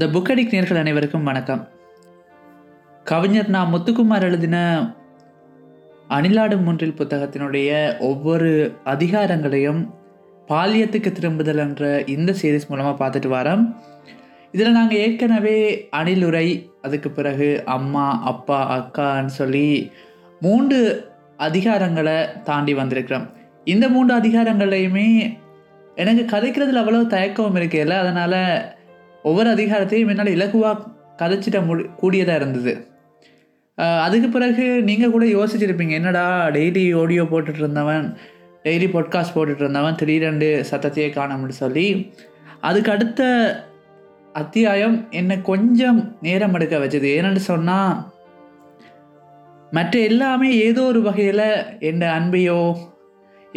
த புக்கடிக் நேர்கள் அனைவருக்கும் வணக்கம். கவிஞர் நா முத்துக்குமார் எழுதின அணிலாடும் முன்றில் புத்தகத்தினுடைய ஒவ்வொரு அதிகாரங்களையும் பாலியத்துக்கு திரும்புதல் என்ற இந்த சீரீஸ் மூலமாக பார்த்துட்டு வரோம். இதில் நாங்கள் ஏற்கனவே அணிலுரை, அதுக்கு பிறகு அம்மா, அப்பா, அக்கான்னு சொல்லி 3 அதிகாரங்களை தாண்டி வந்திருக்கிறோம். இந்த 3 அதிகாரங்களையுமே எனக்கு கதைக்கிறதுல அவ்வளோ தயக்கவும் இருக்கல, அதனால் ஒவ்வொரு அதிகாரத்தையும் என்னால் இலகுவாக கதைச்சிட்ட கூடியதாக இருந்தது. அதுக்கு பிறகு நீங்கள் கூட யோசிச்சுருப்பீங்க, என்னடா டெய்லி ஆடியோ போட்டுட்ருந்தவன், டெய்லி பாட்காஸ்ட் போட்டுட்ருந்தவன் திடீரெண்டு சத்தத்தையே காணோம்னு சொல்லி. அதுக்கு அடுத்த அத்தியாயம் என்னை கொஞ்சம் நேரம் எடுக்க வச்சது. ஏன்னு சொன்னால், மற்ற எல்லாமே ஏதோ ஒரு வகையில் என் அன்பையோ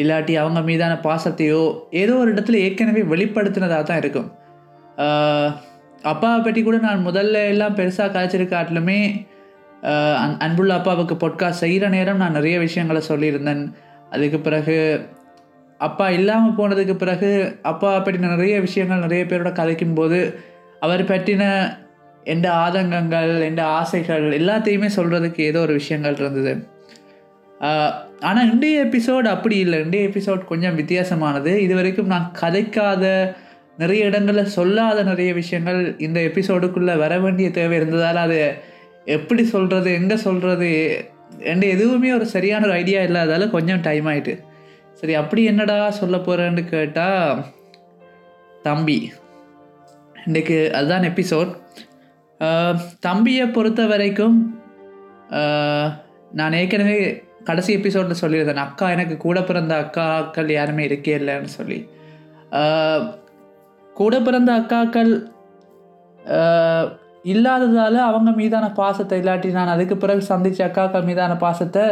இல்லாட்டி அவங்க மீதான பாசத்தையோ ஏதோ ஒரு இடத்துல ஏற்கனவே வெளிப்படுத்தினதாக தான் இருக்கும். அப்பாவை பற்றி கூட நான் முதல்ல எல்லாம் பெருசாக கதைச்சிருக்காட்டிலுமே, அன்புள்ள அப்பாவுக்கு பாட்காஸ்ட் செய்கிற நேரம் நான் நிறைய விஷயங்களை சொல்லியிருந்தேன். அதுக்கு பிறகு அப்பா இல்லாமல் போனதுக்கு பிறகு அப்பாவை பற்றின நிறைய விஷயங்கள் நிறைய பேரோட கதைக்கும்போது அவர் பற்றின எந்த ஆதங்கங்கள், எந்த ஆசைகள் எல்லாத்தையுமே சொல்கிறதுக்கு ஏதோ ஒரு விஷயங்கள் இருந்தது. ஆனால் இன்றைய எபிசோடு அப்படி இல்லை. இன்றைய எபிசோட் கொஞ்சம் வித்தியாசமானது. இது வரைக்கும் நான் கதைக்காத, நிறைய இடங்களில் சொல்லாத நிறைய விஷயங்கள் இந்த எபிசோடுக்குள்ளே வர வேண்டிய தேவை இருந்ததால் அது எப்படி சொல்கிறது, எங்கே சொல்கிறது என்று எதுவுமே ஒரு சரியான ஒரு ஐடியா இல்லாதால கொஞ்சம் டைம் ஆகிட்டு. சரி, அப்படி என்னடா சொல்ல போகிறேன்னு கேட்டால், தம்பி. இன்றைக்கு அதுதான் எபிசோட். தம்பியை பொறுத்த வரைக்கும் நான் ஏற்கனவே கடைசி எபிசோடில் சொல்லியிருந்தேன், அக்கா, எனக்கு கூட பிறந்த அக்காக்கள் யாருமே இருக்கே இல்லைன்னு சொல்லி. கூட பிறந்த அக்காக்கள் இல்லாததால் அவங்க மீதான பாசத்தை, இல்லாட்டி நான் அதுக்கு பிறகு சந்தித்த அக்காக்கள் மீதான பாசத்தை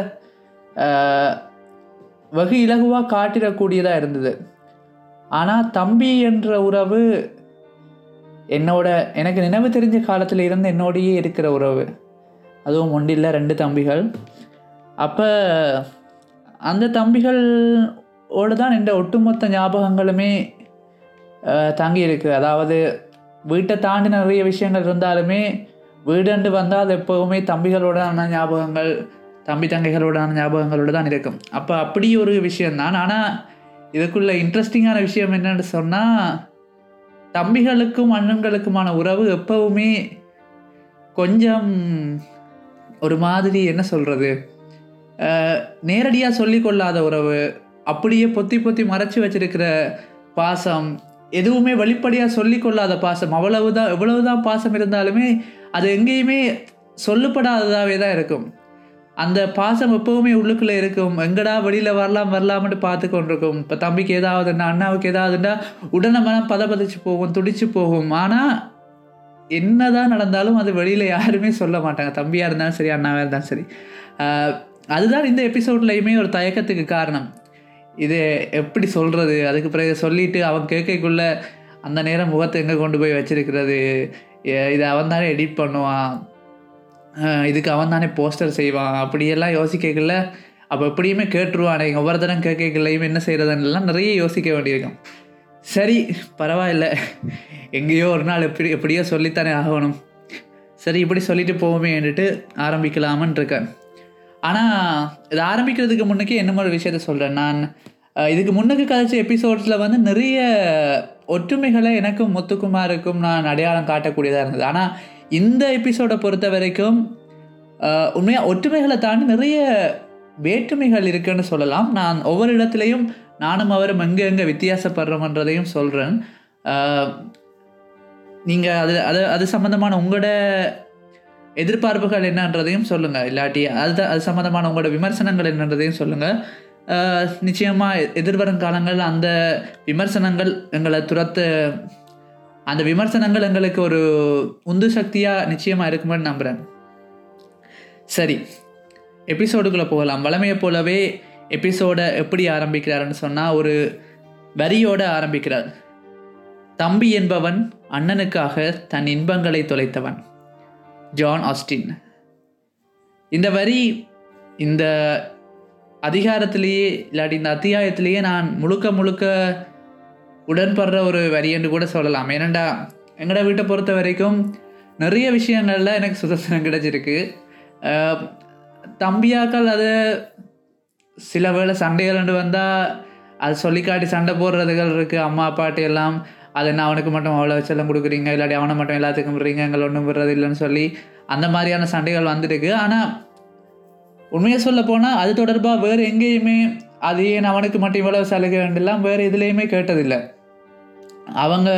வெகு இலகுவாக காட்டிடக்கூடியதாக இருந்தது. ஆனால் தம்பி என்ற உறவு என்னோட, எனக்கு நினைவு தெரிஞ்ச காலத்தில் இருந்து என்னோடையே இருக்கிற உறவு. அதுவும் ஒன்றில்லை, 2 தம்பிகள். அப்போ அந்த தம்பிகளோடு தான் இந்த ஒட்டுமொத்த ஞாபகங்களுமே தங்கியிருக்கு. அதாவது வீட்டை தாண்டி நிறைய விஷயங்கள் இருந்தாலுமே வீடண்டு வந்தால் அது எப்போவுமே தம்பிகளோடான ஞாபகங்கள், தம்பி தங்கைகளோடான ஞாபகங்களோடு தான் இருக்கும். அப்போ அப்படி ஒரு விஷயந்தான். ஆனால் இதுக்குள்ள இன்ட்ரெஸ்டிங்கான விஷயம் என்னென்னு சொன்னால், தம்பிகளுக்கும் அண்ணன்களுக்குமான உறவு எப்போவுமே கொஞ்சம் ஒரு மாதிரி, என்ன சொல்கிறது, நேரடியாக சொல்லிக்கொள்ளாத உறவு, அப்படியே பொத்தி பொத்தி மறைச்சி வச்சிருக்கிற பாசம், எதுவுமே வெளிப்படையாக சொல்லிக்கொள்ளாத பாசம். அவ்வளவுதான், எவ்வளவுதான் பாசம் இருந்தாலுமே அது எங்கேயுமே சொல்லப்படாததாகவே தான் இருக்கும். அந்த பாசம் எப்போவுமே உள்ளுக்குள்ளே இருக்கும். எங்கடா வெளியில் வரலாம்னு பார்த்து கொண்டிருக்கும். இப்போ தம்பிக்கு ஏதாவதுன்னா, அண்ணாவுக்கு ஏதாவதுன்னா உடனே மனம் பதப்பதிச்சு போகும், துடிச்சு போகும். ஆனால் என்ன தான் நடந்தாலும் அது வெளியில் யாருமே சொல்ல மாட்டாங்க, தம்பியாக இருந்தாலும் சரி, அண்ணாவாக இருந்தாலும் சரி. அதுதான் இந்த எபிசோட்லையுமே ஒரு தயக்கத்துக்கு காரணம். இது எப்படி சொல்கிறது, அதுக்கு பிறகு சொல்லிவிட்டு அவன் கேட்கக்குள்ளே அந்த நேரம் முகத்தை எங்கே கொண்டு போய் வச்சுருக்கிறது, இதை அவன் தானே எடிட் பண்ணுவான், இதுக்கு அவன் தானே போஸ்டர் செய்வான், அப்படியெல்லாம் யோசிக்கக்குள்ள அப்போ எப்படியுமே கேட்டுருவான், எங்கள் ஒவ்வொரு தரம் கேட்கக்குள்ளையும் என்ன செய்கிறதுன்னெல்லாம் நிறைய யோசிக்க வேண்டியிருக்கும். சரி, பரவாயில்ல, எங்கேயோ ஒரு நாள் எப்படியோ சொல்லித்தானே ஆகணும், சரி இப்படி சொல்லிட்டு போவோமேன்ட்டு ஆரம்பிக்கலாமன் இருக்கேன். ஆனால் இது ஆரம்பிக்கிறதுக்கு முன்னுக்கு என்னமோ ஒரு விஷயத்த சொல்கிறேன். நான் இதுக்கு முன்னுக்கு கதைச்ச எபிசோட்ஸில் வந்து நிறைய ஒற்றுமைகளை எனக்கும் முத்துக்குமாருக்கும் நான் அடையாளம் காட்டக்கூடியதாக இருந்தது. ஆனால் இந்த எபிசோடை பொறுத்த வரைக்கும் உண்மையாக ஒற்றுமைகளை தாண்டி நிறைய வேற்றுமைகள் இருக்குன்னு சொல்லலாம். நான் ஒவ்வொரு இடத்துலையும் நானும் அவரும் எங்கே எங்கே வித்தியாசப்படுறோம்ன்றதையும் சொல்கிறேன். நீங்கள் அது அது அது சம்மந்தமான உங்களோட எதிர்பார்ப்புகள் என்னன்றதையும் சொல்லுங்கள், இல்லாட்டி அது சம்மந்தமான உங்களோட விமர்சனங்கள் என்னன்றதையும் சொல்லுங்கள். நிச்சயமாக எதிர்வரும் காலங்கள் அந்த விமர்சனங்கள் எங்களை துரத்து, அந்த விமர்சனங்கள் எங்களுக்கு ஒரு உந்து சக்தியாக நிச்சயமாக இருக்குமென்னு நம்புகிறேன். சரி, எபிசோடுக்குள்ளே போகலாம். வழமையை போலவே எபிசோடை எப்படி ஆரம்பிக்கிறாருன்னு சொன்னால், ஒரு வரியோடு ஆரம்பிக்கிறார். தம்பி என்பவன் அண்ணனுக்காக தன் இன்பங்களை தொலைத்தவன், ஜான் ஆஸ்டின். இந்த வரி இந்த அதிகாரத்திலேயே, இல்லாட்டி இந்த அத்தியாயத்திலேயே நான் முழுக்க முழுக்க உடன்படுற ஒரு வரி என்று கூட சொல்லலாம். ஏனெண்டா எங்களோட வீட்டை பொறுத்த வரைக்கும் நிறைய விஷயங்களில் எனக்கு சுதந்திரம் கிடைச்சிருக்கு. தம்பியாக்கள் அது சில வேளை சண்டைகள் ரெண்டு வந்தால் அது சொல்லிக்காட்டி சண்டை போடுறதுகள் இருக்குது. அம்மா அப்பாட்டி எல்லாம் அது என்ன அவனுக்கு மட்டும் அவ்வளோ செல்லம் கொடுக்குறீங்க, இல்லாட்டி அவனை மட்டும் எல்லாத்துக்கும் விடுறீங்க, எங்களை ஒன்றும் விடுறது இல்லைன்னு சொல்லி அந்த மாதிரியான சண்டைகள் வந்துருக்கு. ஆனால் உண்மையை சொல்ல போனால் அது தொடர்பாக வேறு எங்கேயுமே அது ஏன் அவனுக்கு மட்டும் இவ்வளோ சலுகை வேண்டியெல்லாம் வேறு எதுலேயுமே கேட்டதில்லை. அவங்க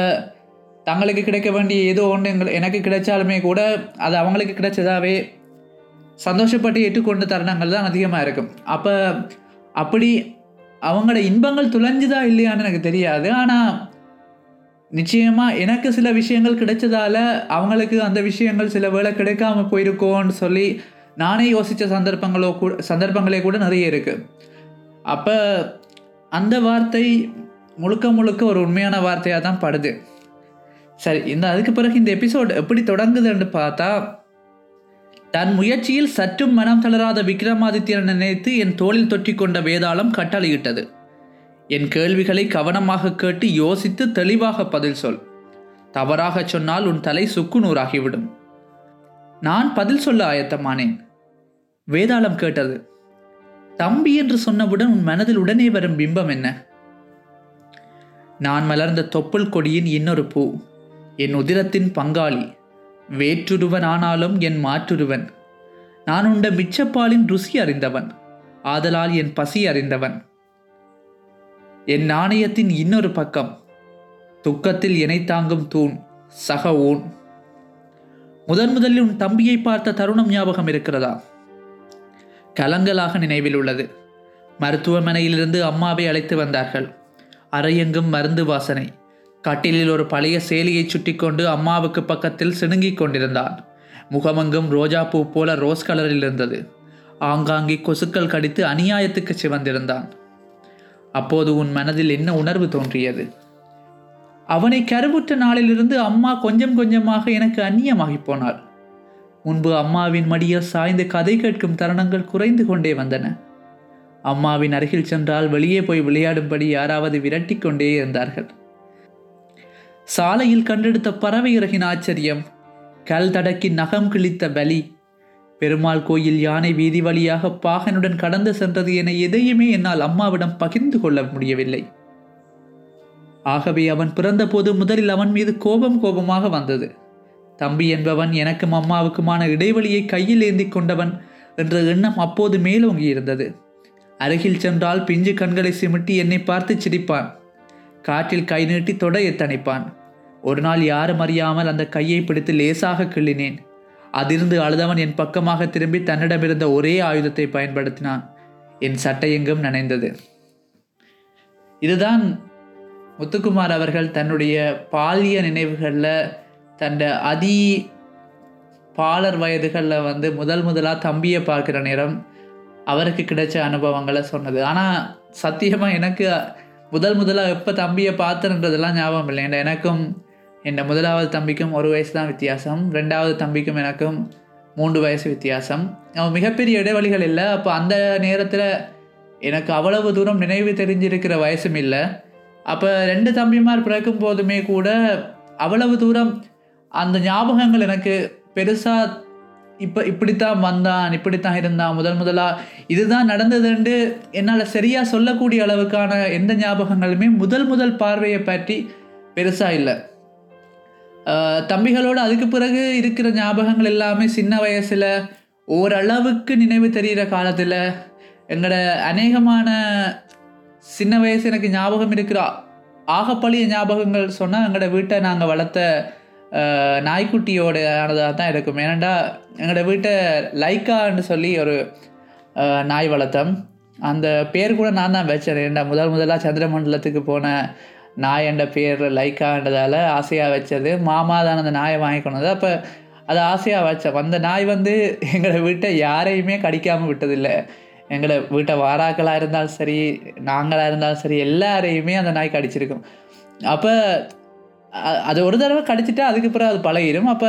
தங்களுக்கு கிடைக்க வேண்டிய ஏதோ ஒன்று எனக்கு கிடைச்சாலுமே கூட அது அவங்களுக்கு கிடைச்சதாகவே சந்தோஷப்பட்டு ஏற்றுக்கொண்ட தருணங்கள் தான் அதிகமாக இருக்கும். அப்போ அப்படி அவங்களோட இன்பங்கள் துளைஞ்சுதா இல்லையான்னு எனக்கு தெரியாது. ஆனால் நிச்சயமாக எனக்கு சில விஷயங்கள் கிடைச்சதால அவங்களுக்கு அந்த விஷயங்கள் சில வேளை கிடைக்காம போயிருக்கோன்னு சொல்லி நானே யோசித்த சந்தர்ப்பங்களே கூட நிறைய இருக்குது. அப்போ அந்த வார்த்தை முழுக்க முழுக்க ஒரு உண்மையான வார்த்தையாக தான் படுது. சரி, இந்த அதுக்கு பிறகு இந்த எபிசோடு எப்படி தொடங்குதுன்னு பார்த்தா, தன் முயற்சியில் சற்றும் மனம் தளராத விக்ரமாதித்யன் நினைத்து என் தோளில் தொற்றி கொண்ட வேதாளம் கட்டளையிட்டது. என் கேள்விகளை கவனமாக கேட்டு யோசித்து தெளிவாக பதில் சொல். தவறாக சொன்னால் உன் தலை சுக்கு நூறாகிவிடும். நான் பதில் சொல்ல ஆயத்தமானேன். வேதாளம் கேட்டது, தம்பி என்று சொன்னவுடன் உன் மனதில் உடனே வரும் பிம்பம் என்ன? நான் மலர்ந்த தொப்புள் கொடியின் இன்னொரு பூ, என் உதிரத்தின் பங்காளி, வேற்றுருவன் ஆனாலும் என் மாற்றுருவன். நான் உண்ட மிச்சப்பாலின் ருசி அறிந்தவன், ஆதலால் என் பசி அறிந்தவன். என் நாணயத்தின் இன்னொரு பக்கம், துக்கத்தில் எனை தாங்கும் தூண், சக ஊன். முதன் முதலில் உன் தம்பியை பார்த்த தருணம் ஞாபகம் இருக்கிறதா? கலங்கலாக நினைவில் உள்ளது. மருத்துவமனையிலிருந்து அம்மாவை அழைத்து வந்தார்கள். அறையெங்கும் மருந்து வாசனை. கட்டிலில் ஒரு பழைய சேலையை சுட்டி கொண்டு அம்மாவுக்கு பக்கத்தில் சிணுங்கிக் கொண்டிருந்தான். முகமெங்கும் ரோஜாப்பூ போல ரோஸ் கலரில் இருந்தது. ஆங்காங்கே கொசுக்கள் கடித்து அநியாயத்துக்கு சிவந்திருந்தான். அப்போது உன் மனதில் என்ன உணர்வு தோன்றியது? அவனை கருவுற்ற நாளிலிருந்து அம்மா கொஞ்சம் கொஞ்சமாக எனக்கு அந்நியமாகி போனாள். முன்பு அம்மாவின் மடியில் சாய்ந்து கதை கேட்கும் தருணங்கள் குறைந்து கொண்டே வந்தன. அம்மாவின் அருகில் சென்றால் வெளியே போய் விளையாடும்படி யாராவது விரட்டி கொண்டே இருந்தார்கள். சாலையில் கண்டெடுத்த பறவை இறகின் ஆச்சரியம், கல் தடக்கி நகம் கிழித்த பலி, பெருமாள் கோயில் யானை வீதி வழியாக பாகனுடன் கடந்து சென்றது என எதையுமே என்னால் அம்மாவிடம் பகிர்ந்து கொள்ள முடியவில்லை. ஆகவே அவன் பிறந்தபோது முதலில் அவன் மீது கோபமாக வந்தது. தம்பி என்பவன் எனக்கும் அம்மாவுக்குமான இடைவெளியை கையில் ஏந்தி கொண்டவன் என்ற எண்ணம் அப்போது மேலோங்கி இருந்தது. அருகில் சென்றால் பிஞ்சு கண்களை சிமிட்டி என்னை பார்த்து சிரிப்பான். காற்றில் கை நீட்டி தொடையை தணிப்பான். ஒரு நாள் யாரும் அறியாமல் அந்த கையை பிடித்து லேசாக கிள்ளினேன். அதிர்ந்து அழுதவன் என் பக்கமாக திரும்பி தன்னிடமிருந்த ஒரே ஆயுதத்தை பயன்படுத்தினான். என் சட்டையெங்கும் நனைந்தது. இதுதான் முத்துக்குமார் அவர்கள் தன்னுடைய பாலிய நினைவுகளில் தன்னோட அதி பாலர் வயதுகளில் வந்து முதலாக தம்பியை பார்க்குற நேரம் அவருக்கு கிடைச்ச அனுபவங்களை சொன்னது. ஆனால் சத்தியமாக எனக்கு முதலாக எப்போ தம்பியை பார்த்துன்றதுலாம் ஞாபகம் இல்லை. எனக்கும் என் முதலாவது தம்பிக்கும் 1 வயசு தான் வித்தியாசம். 2வது தம்பிக்கும் எனக்கும் 3 வயசு வித்தியாசம். அவன் மிகப்பெரிய இடைவெளிகள் இல்லை. அப்போ அந்த நேரத்தில் எனக்கு அவ்வளவு தூரம் நினைவு தெரிஞ்சிருக்கிற வயசும் இல்லை. அப்போ 2 தம்பிமார் பிறக்கும் போதுமே கூட அவ்வளவு தூரம் அந்த ஞாபகங்கள் எனக்கு பெருசாக இப்படித்தான் வந்தான், இப்படித்தான் இருந்தான், முதலாக இதுதான் நடந்ததுண்டு என்னால் சரியாக சொல்லக்கூடிய அளவுக்கான எந்த ஞாபகங்களுமே முதல் பார்வையை பற்றி பெருசாக இல்லை. தம்பிகளோடு அதுக்கு பிறகு இருக்கிற ஞாபகங்கள் எல்லாமே சின்ன வயசில் ஓரளவுக்கு நினைவு தெரிகிற காலத்தில் எங்களோட அநேகமான சின்ன வயசு எனக்கு ஞாபகம் இருக்கிற ஆகப்பழிய ஞாபகங்கள் சொன்னால் எங்களோட வீட்டை நாங்கள் வளர்த்த நாய்க்குட்டியோட ஆனதாக தான் இருக்கும். ஏனண்டா எங்களோட வீட்டை லைக்கான்னு சொல்லி ஒரு நாய் வளர்த்தோம். அந்த பேர் கூட நான் தான் வச்சேன். ஏண்டா முதலாக சந்திரமண்டலத்துக்கு போன நாய் என்ற பேர் லைக்கான்றதால் ஆசையாக வச்சது. மாமா தான் அந்த நாயை வாங்கிக்கொண்டது. அப்போ அதை ஆசையாக வச்சோம். அந்த நாய் வந்து எங்களோட வீட்டை யாரையுமே கடிக்காமல் விட்டதில்லை. எங்களை வீட்டை வாராக்களாக இருந்தாலும் சரி, நாங்களாக இருந்தாலும் சரி, எல்லாரையுமே அந்த நாய் கடிச்சிருக்கும். அப்போ அது ஒரு தடவை கடிச்சிட்டா அதுக்கப்புறம் அது பழகிடும். அப்போ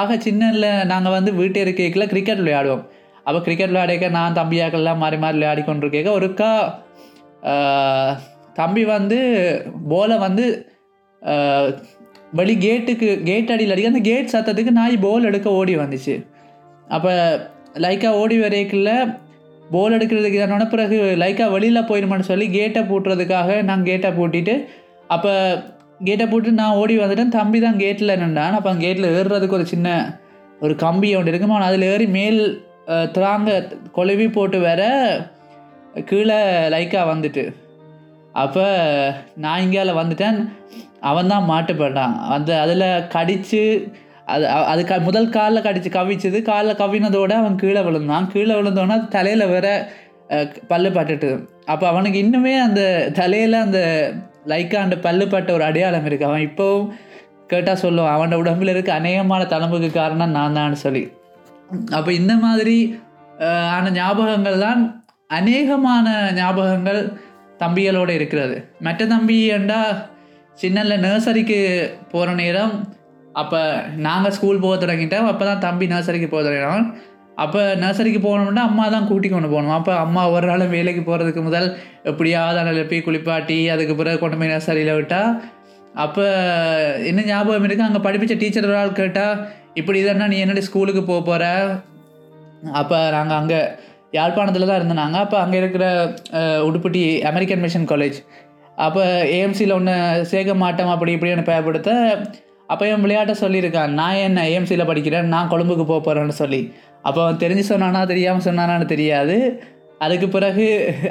ஆக சின்னல்ல நாங்கள் வந்து வீட்டை இருக்கையில் கிரிக்கெட் விளையாடுவோம். அப்போ கிரிக்கெட் விளையாடிக்க நான் தம்பியாக்கள்லாம் மாறி விளையாடிக்கொண்டு இருக்க ஒருக்கா தம்பி வந்து போலை வந்து வெளி கேட் அடியில் அடிக்க அந்த கேட் சத்தத்துக்கு நாய் போல் எடுக்க ஓடி வந்துச்சு. அப்போ லைக்கா ஓடி வரைக்குள்ள போல் எடுக்கிறதுக்கு தானோட பிறகு லைக்கா வெளியில் போயிடுமான்னு சொல்லி கேட்டை பூட்டுறதுக்காக நான் கேட்டை பூட்டிட்டு அப்போ கேட்டை போட்டு நான் ஓடி வந்துட்டேன். தம்பி தான் கேட்டில் நின்றான். அப்போ கேட்டில் ஏறுறதுக்கு ஒரு சின்ன ஒரு கம்பி ஒன்று இருக்கும். அவன் அதில் ஏறி மேல் திராங்க கொழுவி போட்டு வர கீழே லைக்கா வந்துட்டு அப்போ நான் இங்கால வந்துட்டேன். அவன் தான் மாட்டுப்பட்டான். அந்த அதில் கடித்து அது முதல் காலில் கடித்து கவிச்சது. காலில் கவினதோடு அவன் கீழே விழுந்தான். கீழே விழுந்தோன்னா தலையில் வேற பல்லு பட்டுட்டு. அப்போ அவனுக்கு இன்னுமே அந்த தலையில் அந்த லைக்கா அந்த பல்லு பட்ட ஒரு அடையாளம் இருக்குது. அவன் இப்போவும் கேட்டால் சொல்லுவான் அவனோட உடம்பில் இருக்க அநேகமான தளம்புக்கு காரணம் நான் தான் சொல்லி. அப்போ இந்த மாதிரி ஆன ஞாபகங்கள் தான் அநேகமான ஞாபகங்கள் தம்பிகளோடு இருக்கிறது. மற்ற தம்பி ஏண்டா சின்னல்ல நர்சரிக்கு போகிற நேரம் அப்போ நாங்கள் ஸ்கூல் போக தொடங்கிட்டோம். அப்போ தான் தம்பி நர்சரிக்கு போக தொடங்கினோம். அப்போ நர்சரிக்கு போகணும்னா அம்மா தான் கூட்டி கொண்டு போகணும். அப்போ அம்மா ஒரு நாள் வேலைக்கு போகிறதுக்கு முதல் எப்படியாவது அதில் போய் குளிப்பாட்டி அதுக்கு பிறகு கொண்டு போய் நர்சரியில் விட்டால் அப்போ என்ன ஞாபகம் இருக்குது, அங்கே படிப்பித்த டீச்சர் ஒரு ஆள் கேட்டால் இப்படி தானே நீ என்னடி ஸ்கூலுக்கு போக போகிற. அப்போ நாங்கள் அங்கே யாழ்ப்பாணத்தில் தான் இருந்தாங்க. அப்போ அங்கே இருக்கிற உடுப்பட்டி அமெரிக்கன் மிஷன் காலேஜ் அப்போ ஏஎம்சியில் ஒன்று சேர்க்க மாட்டோம் அப்படி இப்படின்னு பயப்படுத்த அப்போ என் விளையாட்ட சொல்லியிருக்கான் நான் என்ன ஏஎம்சியில் படிக்கிறேன் நான் கொழும்புக்கு போக போகிறேன்னு சொல்லி. அப்போ அவன் தெரிஞ்சு சொன்னானா தெரியாமல் சொன்னானான்னு தெரியாது. அதுக்கு பிறகு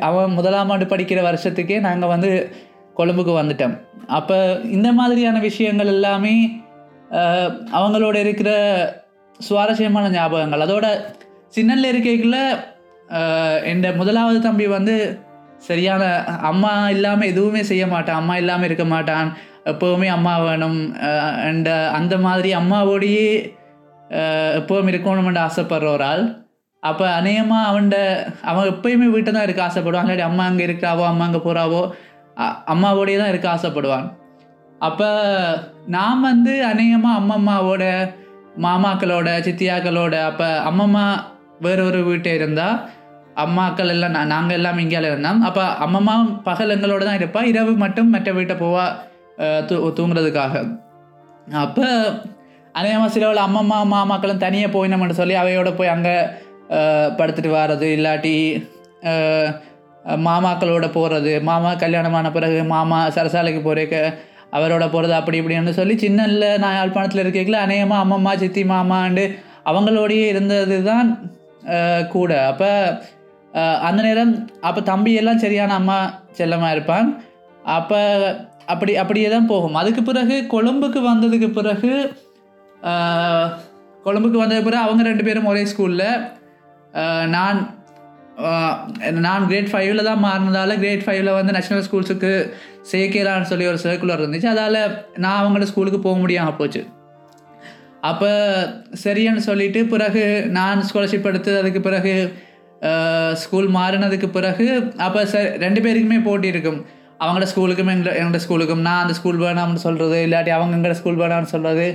அவன் முதலாம் ஆண்டு படிக்கிற வருஷத்துக்கே நாங்கள் வந்து கொழும்புக்கு வந்துட்டோம். அப்போ இந்த மாதிரியான விஷயங்கள் எல்லாமே அவங்களோட இருக்கிற சுவாரஸ்யமான ஞாபகங்கள். அதோட சின்னல்ல இருக்கைக்குள்ள என் முதலாவது தம்பி வந்து சரியான அம்மா இல்லாமல் எதுவுமே செய்ய மாட்டான். அம்மா இல்லாமல் இருக்க மாட்டான். எப்போவுமே அம்மா வேணும் அண்ட் அந்த மாதிரி அம்மாவோடையே எப்போவும் இருக்கணும்னு ஆசைப்படுற ஒரு ஆள். அப்போ அநேகமாக அவன் எப்போயுமே வீட்டை தான் இருக்க ஆசைப்படுவான். இல்லாட்டி அம்மா அங்கே இருக்கிறாவோ அம்மா அங்கே போகிறாவோ அம்மாவோடையே தான் இருக்க ஆசைப்படுவான். அப்போ நான் வந்து அநேகமாக அம்மம்மாவோட மாமாக்களோட சித்தியாக்களோட அப்போ அம்மம்மா வேறு ஒரு வீட்டை இருந்தால் அம்மாக்கள் எல்லாம் நாங்கள் எல்லாம் இங்கேயால இருந்தோம். அப்போ அம்மம்மா பகல் எங்களோட தான் இருப்பாள். இரவு மட்டும் மற்ற வீட்டை போவா தூங்குறதுக்காக. அப்போ அநேகமாக சிலவில் அம்மம்மா மாமாக்களும் தனியாக போயினோம்னு சொல்லி அவையோட போய் அங்கே படுத்துட்டு வர்றது இல்லாட்டி மாமாக்களோட போகிறது. மாமா கல்யாணமான பிறகு மாமா சரசாலைக்கு போகிறக்க அவரோட போகிறது அப்படி இப்படின்னு சொல்லி சின்னல்ல நான் யாழ்ப்பாணத்தில் இருக்கைக்குள்ள அநேகமாக அம்மம்மா சித்தி மாமாண்டு அவங்களோடையே இருந்தது தான் கூட. அப்போ அந்த நேரம் அப்போ தம்பியெல்லாம் சரியான அம்மா செல்லமாக இருப்பான். அப்போ அப்படியே தான் போகும். அதுக்கு பிறகு கொழும்புக்கு வந்ததுக்கு பிறகு அவங்க ரெண்டு பேரும் ஒரே ஸ்கூலில் நான் கிரேட் 5ல் தான் மாறினதால் கிரேட் 5ல் வந்து நேஷ்னல் ஸ்கூல்ஸுக்கு சேர்க்கிறான்னு சொல்லி ஒரு சர்க்குலர் இருந்துச்சு. அதால் நான் அவங்களோட ஸ்கூலுக்கு போக முடியாமல் போச்சு. அப்போ சரின்னு சொல்லிவிட்டு பிறகு நான் ஸ்காலர்ஷிப் எடுத்து அதுக்கு பிறகு ஸ்கூல் மாறினதுக்கு பிறகு அப்போ ரெண்டு பேருக்குமே போட்டி இருக்கும். அவங்களோட ஸ்கூலுக்கும் எங்களோட ஸ்கூலுக்கும் நான் அந்த ஸ்கூல் வேணாம்னு சொல்கிறது இல்லாட்டி அவங்க எங்களோட ஸ்கூல் வேணாம்னு சொல்கிறது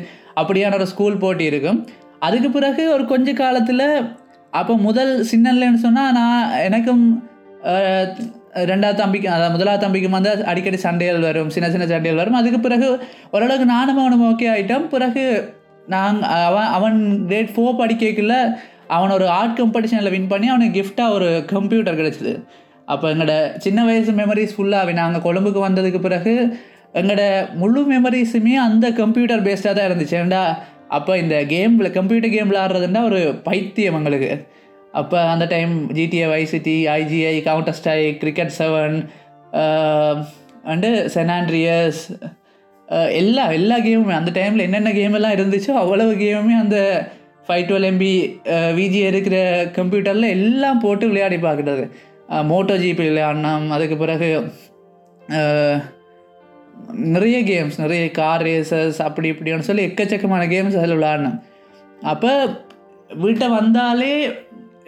அப்படியான ஒரு ஸ்கூல் போட்டி இருக்கும். அதுக்கு பிறகு ஒரு கொஞ்ச காலத்தில் அப்போ முதல் சின்னல்லேன்னு சொன்னால் நான் எனக்கும் ரெண்டாவது தம்பிக்கும் அதாவது முதலாவது தம்பிக்கும் வந்து அடிக்கடி சண்டைகள் வரும், சின்ன சின்ன சண்டைகள் வரும். அதுக்கு பிறகு ஓரளவுக்கு நானும் அவனும் ஓகே ஆகிட்டோம். பிறகு அவன் கிரேட் 4 படிக்கக்குள்ள அவன் ஒரு ஆர்ட் காம்படிஷனில் வின் பண்ணி அவனுக்கு கிஃப்டாக ஒரு கம்ப்யூட்டர் கிடச்சிது. அப்போ எங்களோட சின்ன வயசு மெமரிஸ் ஃபுல்லாகவே நாங்கள் கொழும்புக்கு வந்ததுக்கு பிறகு எங்களோட முழு மெமரிஸுமே அந்த கம்ப்யூட்டர் பேஸ்டாக தான் இருந்துச்சு. ஏண்டா அப்போ இந்த கேமில் கம்ப்யூட்டர் கேம் விளாட்றதுன்னா ஒரு பைத்தியம் எங்களுக்கு. அப்போ அந்த time GTA Vice City IGI counter strike cricket 7 and San Andreas எல்லா கேமுமே அந்த டைமில் என்னென்ன கேம் எல்லாம் இருந்துச்சோ அவ்வளவு கேமுமே அந்த 512 MB விஜி இருக்கிற கம்ப்யூட்டரில் எல்லாம் போட்டு விளையாடி பார்க்குறது. மோட்டோ ஜிபி விளையாடினோம். அதுக்கு பிறகு நிறைய கார் ரேசஸ் அப்படி இப்படின்னு சொல்லி எக்கச்சக்கமான கேம்ஸ் அதில் விளையாடினோம். அப்போ வீட்டை வந்தாலே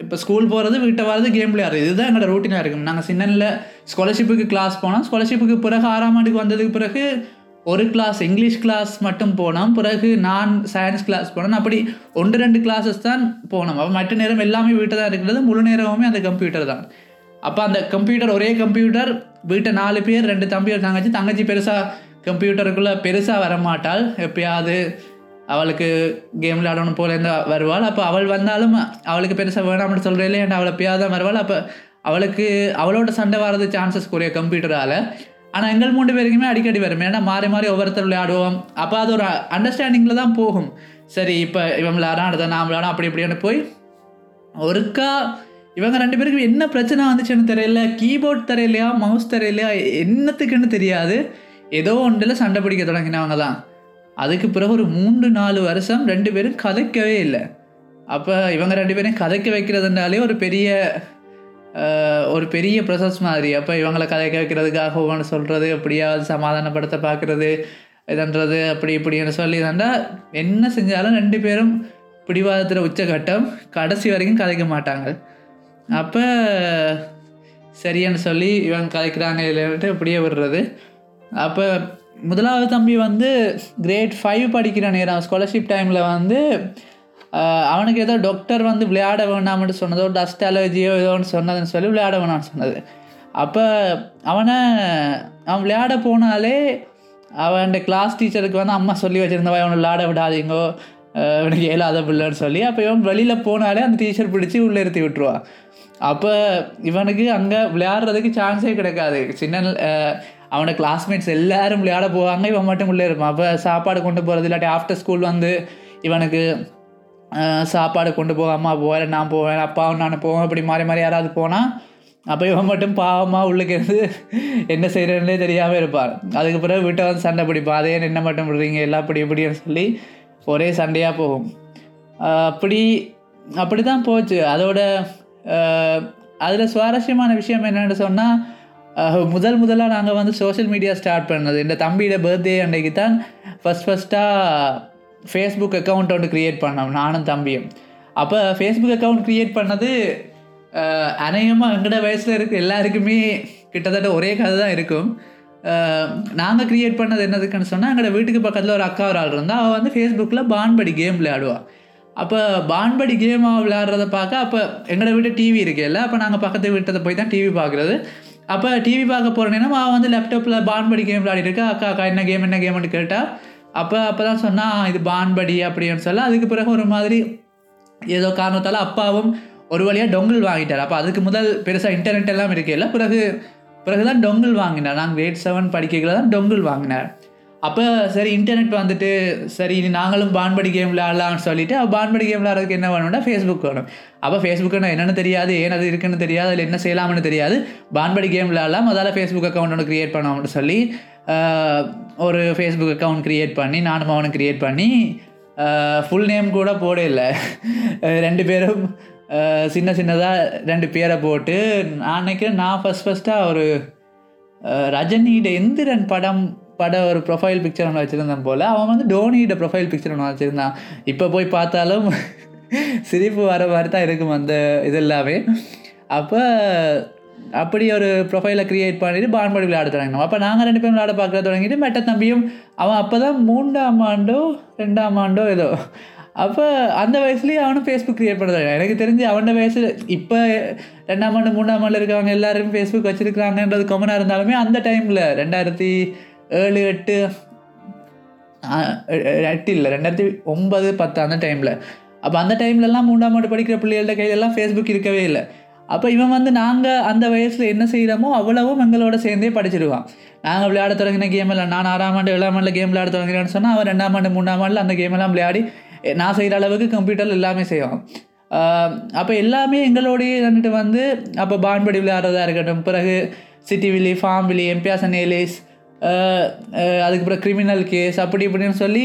இப்போ ஸ்கூல் போகிறது வீட்டை வர்றது கேம் விளையாடுறது இதுதான் எங்களோட ரூட்டினாக இருக்கும். நாங்கள் சின்னல்ல ஸ்காலர்ஷிப்புக்கு கிளாஸ் போனோம். ஸ்காலர்ஷிப்புக்கு பிறகு 6ஆம் ஆண்டுக்கு வந்ததுக்கு பிறகு ஒரு கிளாஸ் இங்கிலீஷ் கிளாஸ் மட்டும் போனோம். பிறகு நான் சயின்ஸ் கிளாஸ் போனேன். அப்படி 1-2 கிளாஸஸ் தான் போனோம். அப்போ மற்ற நேரம் எல்லாமே வீட்டை தான் இருக்கிறது. முழு நேரமுமே அந்த கம்ப்யூட்டர் தான். அப்போ அந்த கம்ப்யூட்டர் ஒரே கம்ப்யூட்டர் வீட்டை 4 பேர் 2 தம்பி ஒரு தங்கச்சி பெருசாக கம்ப்யூட்டருக்குள்ளே பெருசாக வரமாட்டாள், எப்பயாவது அவளுக்கு கேம் விளையாடணும் போல இருந்தால் வருவாள். அப்போ அவள் வந்தாலும் அவளுக்கு பெருசாக வேணாம்னு சொல்கிறேன், ஏன்னா அவளை எப்பயாவது தான் வருவாள். அப்போ அவளுக்கு அவளோட சண்டை வர்றது சான்சஸ் குறைய கம்ப்யூட்டரால். ஆனால் எங்கள் மூன்று பேருக்குமே அடிக்கடி வரும், ஏன்னா மாறி மாறி ஒவ்வொருத்தர் விளையாடுவோம். அப்போ அது ஒரு அண்டர்ஸ்டாண்டிங்கில் தான் போகும். சரி இப்போ இவன் விளையாடான், அடுத்த நான் விளையாடும், அப்படி இப்படின்னு போய் ஒருக்கா இவங்க ரெண்டு பேருக்கு என்ன பிரச்சனை வந்துச்சுன்னு தெரியல, கீபோர்ட் தெரியலையா மவுஸ் தெரியலையா என்னத்துக்குன்னு தெரியாது, ஏதோ ஒன்றில் சண்டை பிடிக்க தொடங்கினவங்க தான். அதுக்கு பிறகு ஒரு 3-4 வருஷம் ரெண்டு பேரும் கதைக்கவே இல்லை. அப்போ இவங்க ரெண்டு பேரும் கதைக்க வைக்கிறதுனாலே ஒரு பெரிய ப்ரொசஸ் மாதிரி. அப்போ இவங்களை கதைக்க வைக்கிறதுக்காக ஒவ்வொன்று சொல்கிறது, எப்படியாவது சமாதானப்படுத்த பார்க்குறது, இதுன்றது அப்படி இப்படின்னு சொல்லி தாண்டா என்ன செஞ்சாலும் ரெண்டு பேரும் பிடிவாதத்தில் உச்சகட்டம், கடைசி வரைக்கும் கதைக்க மாட்டாங்க. அப்போ சரின்னு சொல்லி இவங்க கதைக்கிறாங்க இல்லைன்ட்டு இப்படியே விடுறது. அப்போ முதலாவது தம்பி கிரேட் 5 படிக்கிற நேரம் ஸ்காலர்ஷிப் டைமில் அவனுக்கு ஏதோ டாக்டர் விளையாட வேண்டாம்னு சொன்னதோ டஸ்ட் அலர்ஜியோ ஏதோ ஒன்று சொன்னதுன்னு சொல்லி விளையாட வேணாம்னு சொன்னது. அப்போ அவன் விளையாட போனாலே அவன் கிளாஸ் டீச்சருக்கு அம்மா சொல்லி வச்சுருந்தவன் அவனை விளையாட விடாதீங்கோ, இவனுக்கு ஏழாத பிள்ளைன்னு சொல்லி. அப்போ இவன் வெளியில் போனாலே அந்த டீச்சர் பிடிச்சி உள்ளே இருத்தி விட்டுருவான். அப்போ இவனுக்கு அங்கே விளையாடுறதுக்கு சான்ஸே கிடைக்காது. அவனோட கிளாஸ்மேட்ஸ் எல்லோரும் விளையாட போவாங்க, இவன் மட்டும் உள்ளே இருப்பான். அப்போ சாப்பாடு கொண்டு போகிறது, இல்லாட்டி ஆஃப்டர் ஸ்கூல் இவனுக்கு சாப்பாடு கொண்டு போக அம்மா போவேன், நான் போவேன், அப்பாவும் நான் போவேன், இப்படி மாறி மாறி யாராவது போனால் அப்போ இவன் மட்டும் பாவமாக உள்ளுக்கு இருந்து என்ன செய்கிறேன்னே தெரியாமல் இருப்பான். அதுக்கு பிறகு வீட்டை சண்டை பிடிப்பான், அதே என்ன மட்டும் விடுறீங்க எல்லாம் அப்படி இப்படின்னு சொல்லி ஒரே சண்டையாக போகும். அப்படி தான் போச்சு. அதில் சுவாரஸ்யமான விஷயம் என்னென்னு சொன்னால், முதலாக நாங்கள் சோஷியல் மீடியா ஸ்டார்ட் பண்ணது இந்த தம்பியோட பர்த்டே அன்றைக்கு தான் ஃபஸ்ட்டாக ஃபேஸ்புக் அக்கௌண்ட் க்ரியேட் பண்ணோம் நானும் தம்பியும். அப்போ ஃபேஸ்புக் அக்கௌண்ட் க்ரியேட் பண்ணது அநேகமாக எங்கட வயசில் இருக்குது எல்லாருக்குமே கிட்டத்தட்ட ஒரே கதை தான் இருக்கும். நாங்கள் க்ரியேட் பண்ணது என்னதுக்குன்னு சொன்னால், எங்களோட வீட்டுக்கு பக்கத்தில் ஒரு அக்கா ஒரு ஆள் இருந்தால் அவள் ஃபேஸ்புக்கில் பான்படி கேம் விளையாடுவாள். அப்போ பான்படி கேம் விளையாடுறத பார்க்க, அப்போ எங்களோட வீட்டு டிவி இருக்குல்ல, அப்போ நாங்கள் பக்கத்து வீட்டத்தை போய் தான் டிவி பார்க்குறது. அப்போ டிவி பார்க்க போகிற நேரம் அவள் லேப்டாப்பில் பான்படி கேம் விளையாடிட்டுருக்கா. அக்கா என்ன கேம்னு கேட்டால் அப்போ தான் சொன்னால் இது பான்படி அப்படின்னு சொல்ல. அதுக்கு பிறகு ஒரு மாதிரி ஏதோ காரணத்தால் அப்பாவும் ஒரு வழியாக டொங்கிள் வாங்கிட்டார். அப்போ அதுக்கு முதல் பெருசாக இன்டர்நெட் எல்லாம் இருக்கையில பிறகுதான் டொங்கிள் வாங்கினார். நாங்கள் கிரேட் 7 படிக்கையில் தான் டொங்கிள் வாங்கினார். அப்போ சரி இன்டர்நெட் சரி இனி நாங்களும் பான்படி கேம் விளையாடலாம்னு சொல்லிவிட்டு பான்படி கேம் விளையாடுறதுக்கு என்ன வேணும்னா ஃபேஸ்புக் வேணும். அப்போ ஃபேஸ்புக்குன்னா என்னென்னு தெரியாது, ஏன் அது இருக்குன்னு தெரியாது, அதில் என்ன செய்யலாம்னு தெரியாது. பான்படி கேம் விளையாடலாம், அதால் ஃபேஸ்புக் அக்கௌண்ட் ஒன்று க்ரியேட் பண்ணோம்னு சொல்லி ஒரு ஃபேஸ்புக் அக்கௌண்ட் க்ரியேட் பண்ணி நானும் அவனும் க்ரியேட் பண்ணி ஃபுல் நேம் கூட போட இல்லை, ரெண்டு பேரும் சின்ன சின்னதாக ரெண்டு பேரை போட்டு நான் நினைக்கிறேன் நான் ஃபஸ்ட்டாக ஒரு ரஜினியோட எந்திரன் படம் ஒரு ப்ரொஃபைல் பிக்சர் ஒன்று வச்சுருந்தான் போல். அவன் டோனியோட ப்ரொஃபைல் பிக்சர் ஒன்று வச்சுருந்தான். இப்போ போய் பார்த்தாலும் சிரிப்பு வர மாதிரி தான் இருக்கும் அந்த இதெல்லாமே. அப்போ அப்படி ஒரு ப்ரொஃபைலை க்ரியேட் பண்ணிட்டு பான்படி விளையாட தொடங்கினோம். அப்போ நாங்கள் ரெண்டு பேரும் விளையாட பார்க்க தொடங்கிட்டு மெட்ட தம்பியும் அவன் அப்போ தான் 3ஆம் ஆண்டோ 2ஆம் ஆண்டோ ஏதோ. அப்போ அந்த வயசுலேயே அவனும் ஃபேஸ்புக் க்ரியேட் பண்ண தொடங்கினான். எனக்கு தெரிஞ்சு அவனோட வயசில் இப்போ 2ஆம் ஆண்டு 3ஆம் ஆண்டு இருக்கவங்க எல்லோரும் ஃபேஸ்புக் வச்சுருக்காங்கன்றது காமனாக இருந்தாலுமே அந்த டைமில் 2009, 10 அந்த டைமில். அப்போ அந்த டைம்லலாம் 3ஆம் ஆண்டு படிக்கிற பிள்ளைகளோட கையிலெல்லாம் ஃபேஸ்புக் இருக்கவே இல்லை. அப்போ இவன் நாங்கள் அந்த வயசில் என்ன செய்கிறோமோ அவ்வளவும் எங்களோட சேர்ந்தே படிச்சிடுவான். நாங்கள் விளையாட தொடங்கின கேம் எல்லாம், நான் 6ஆம் ஆண்டு 7ஆம் ஆண்டில் கேம் விளையாட தொடங்கிறேன்னு சொன்னால் அவன் 2ஆம் ஆண்டு 3ஆம் ஆண்டில் அந்த கேமெல்லாம் விளையாடி நான் செய்கிற அளவுக்கு கம்ப்யூட்டரில் எல்லாமே செய்வான். அப்போ எல்லாமே எங்களோடையே வந்துட்டு அப்போ பான்படி விளையாடுறதா இருக்கட்டும், பிறகு city Willy, form Willy, எம்பியாஸ் and ஏலேஸ், அதுக்கப்புறம் கிரிமினல் கேஸ், அப்படி இப்படின்னு சொல்லி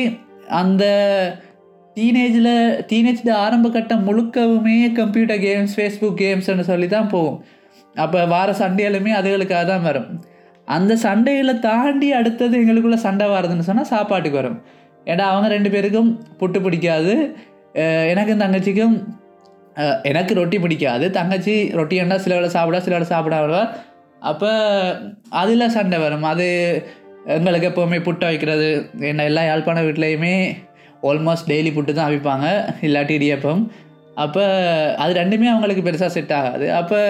அந்த டீனேஜில் ஆரம்ப கட்டம் முழுக்கவுமே கம்ப்யூட்டர் கேம்ஸ், ஃபேஸ்புக் கேம்ஸ்ன்னு சொல்லி தான் போகும். அப்போ வார சண்டையிலுமே அதுகளுக்காக தான் வரும். அந்த சண்டையில் தாண்டி அடுத்தது எங்களுக்குள்ளே சண்டை வரதுன்னு சொன்னால் சாப்பாட்டுக்கு வரும். ஏன்னா அவங்க ரெண்டு பேருக்கும் புட்டு பிடிக்காது, எனக்கும் தங்கச்சிக்கும். எனக்கு ரொட்டி பிடிக்காது, தங்கச்சி ரொட்டி என்ன சில வேளை சாப்பிடா சில வேளை சாப்பிடாம. அப்போ அதில் சண்டை வரும். அது எங்களுக்கு எப்போவுமே புட்டை வைக்கிறது, என்ன எல்லா யாழ்ப்பாண வீட்லேயுமே ஆல்மோஸ்ட் டெய்லி புட்டு தான் அவிப்பாங்க, இல்லாட்டி இடியப்பம். அப்போ அது ரெண்டுமே அவங்களுக்கு பெருசாக செட் ஆகாது. அப்போ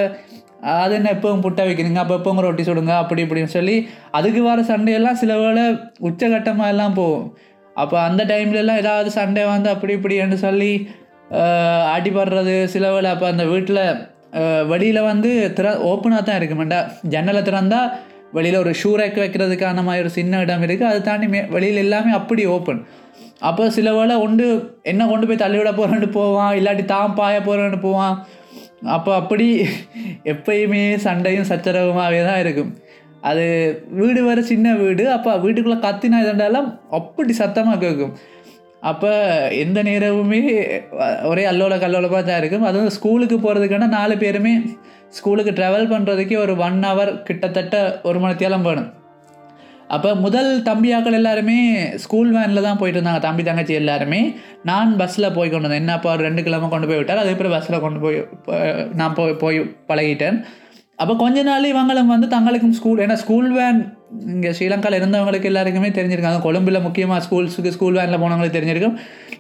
அது என்ன எப்பவும் புட்டை வைக்கிறீங்க, அப்போ எப்போங்க ரொட்டி சுடுங்க அப்படி இப்படின்னு சொல்லி அதுக்கு வர சண்டையெல்லாம் சில வேளை உச்சகட்டமாக எல்லாம் போகும். அப்போ அந்த டைம்லலாம் ஏதாவது சண்டை வந்து அப்படி இப்படின்னு சொல்லி ஆட்டிப்படுறது சில வேளை. அப்போ அந்த வீட்டில் வெளியில் வந்து ஓப்பனாக தான் இருக்குமெண்டா, ஜன்னலை திறந்தால் வெளியில் ஒரு ஷூ ரேக் வைக்கிறதுக்கான மாதிரி ஒரு சின்ன இடம் இருக்குது, அது தாண்டி வெளியில் எல்லாமே அப்படி ஓப்பன். அப்போ சில வேளை ஒன்று என்ன கொண்டு போய் தள்ளிவிட போகிறேன்ட்டு போவான், இல்லாட்டி தான் பாய போகிறேன்னு போவான். அப்போ அப்படி எப்பயுமே சண்டையும் சச்சரவுமாகவே தான் இருக்கும். அது வீடு வேறு சின்ன வீடு, அப்போ வீட்டுக்குள்ளே கத்தினா இதெல்லாம் அப்படி சத்தமாக கேட்கும். அப்போ எந்த நேரமுமே ஒரே அல்லோல கல்லோலமாக தான் இருக்கும். அதுவும் ஸ்கூலுக்கு போகிறதுக்கான 4 பேருமே ஸ்கூலுக்கு ட்ராவல் பண்ணுறதுக்கே ஒரு 1 hour கிட்டத்தட்ட 1 மணித்தேலம் வேணும். அப்போ முதல் தம்பியாக்கள் எல்லாருமே ஸ்கூல் வேனில் தான் போயிட்டு இருந்தாங்க, தம்பி தங்கச்சி எல்லாருமே. நான் பஸ்ஸில் போய் கொண்டு வந்தேன், என்ன அப்போ 2 கிலோமீட்டர் கொண்டு போய் விட்டார், அதுக்கப்புறம் பஸ்ஸில் கொண்டு போய் நான் போய் பழகிட்டேன். அப்போ கொஞ்ச நாள் இவங்களும் வந்து தங்களுக்கும் ஸ்கூல், ஏன்னா ஸ்கூல் வேன் இங்கே ஸ்ரீலங்காவில் இருந்தவங்களுக்கு எல்லாருக்குமே தெரிஞ்சிருக்காங்க, கொழும்பில் முக்கியமாக ஸ்கூல் வேனில் போனவங்களுக்கு தெரிஞ்சிருக்கும்.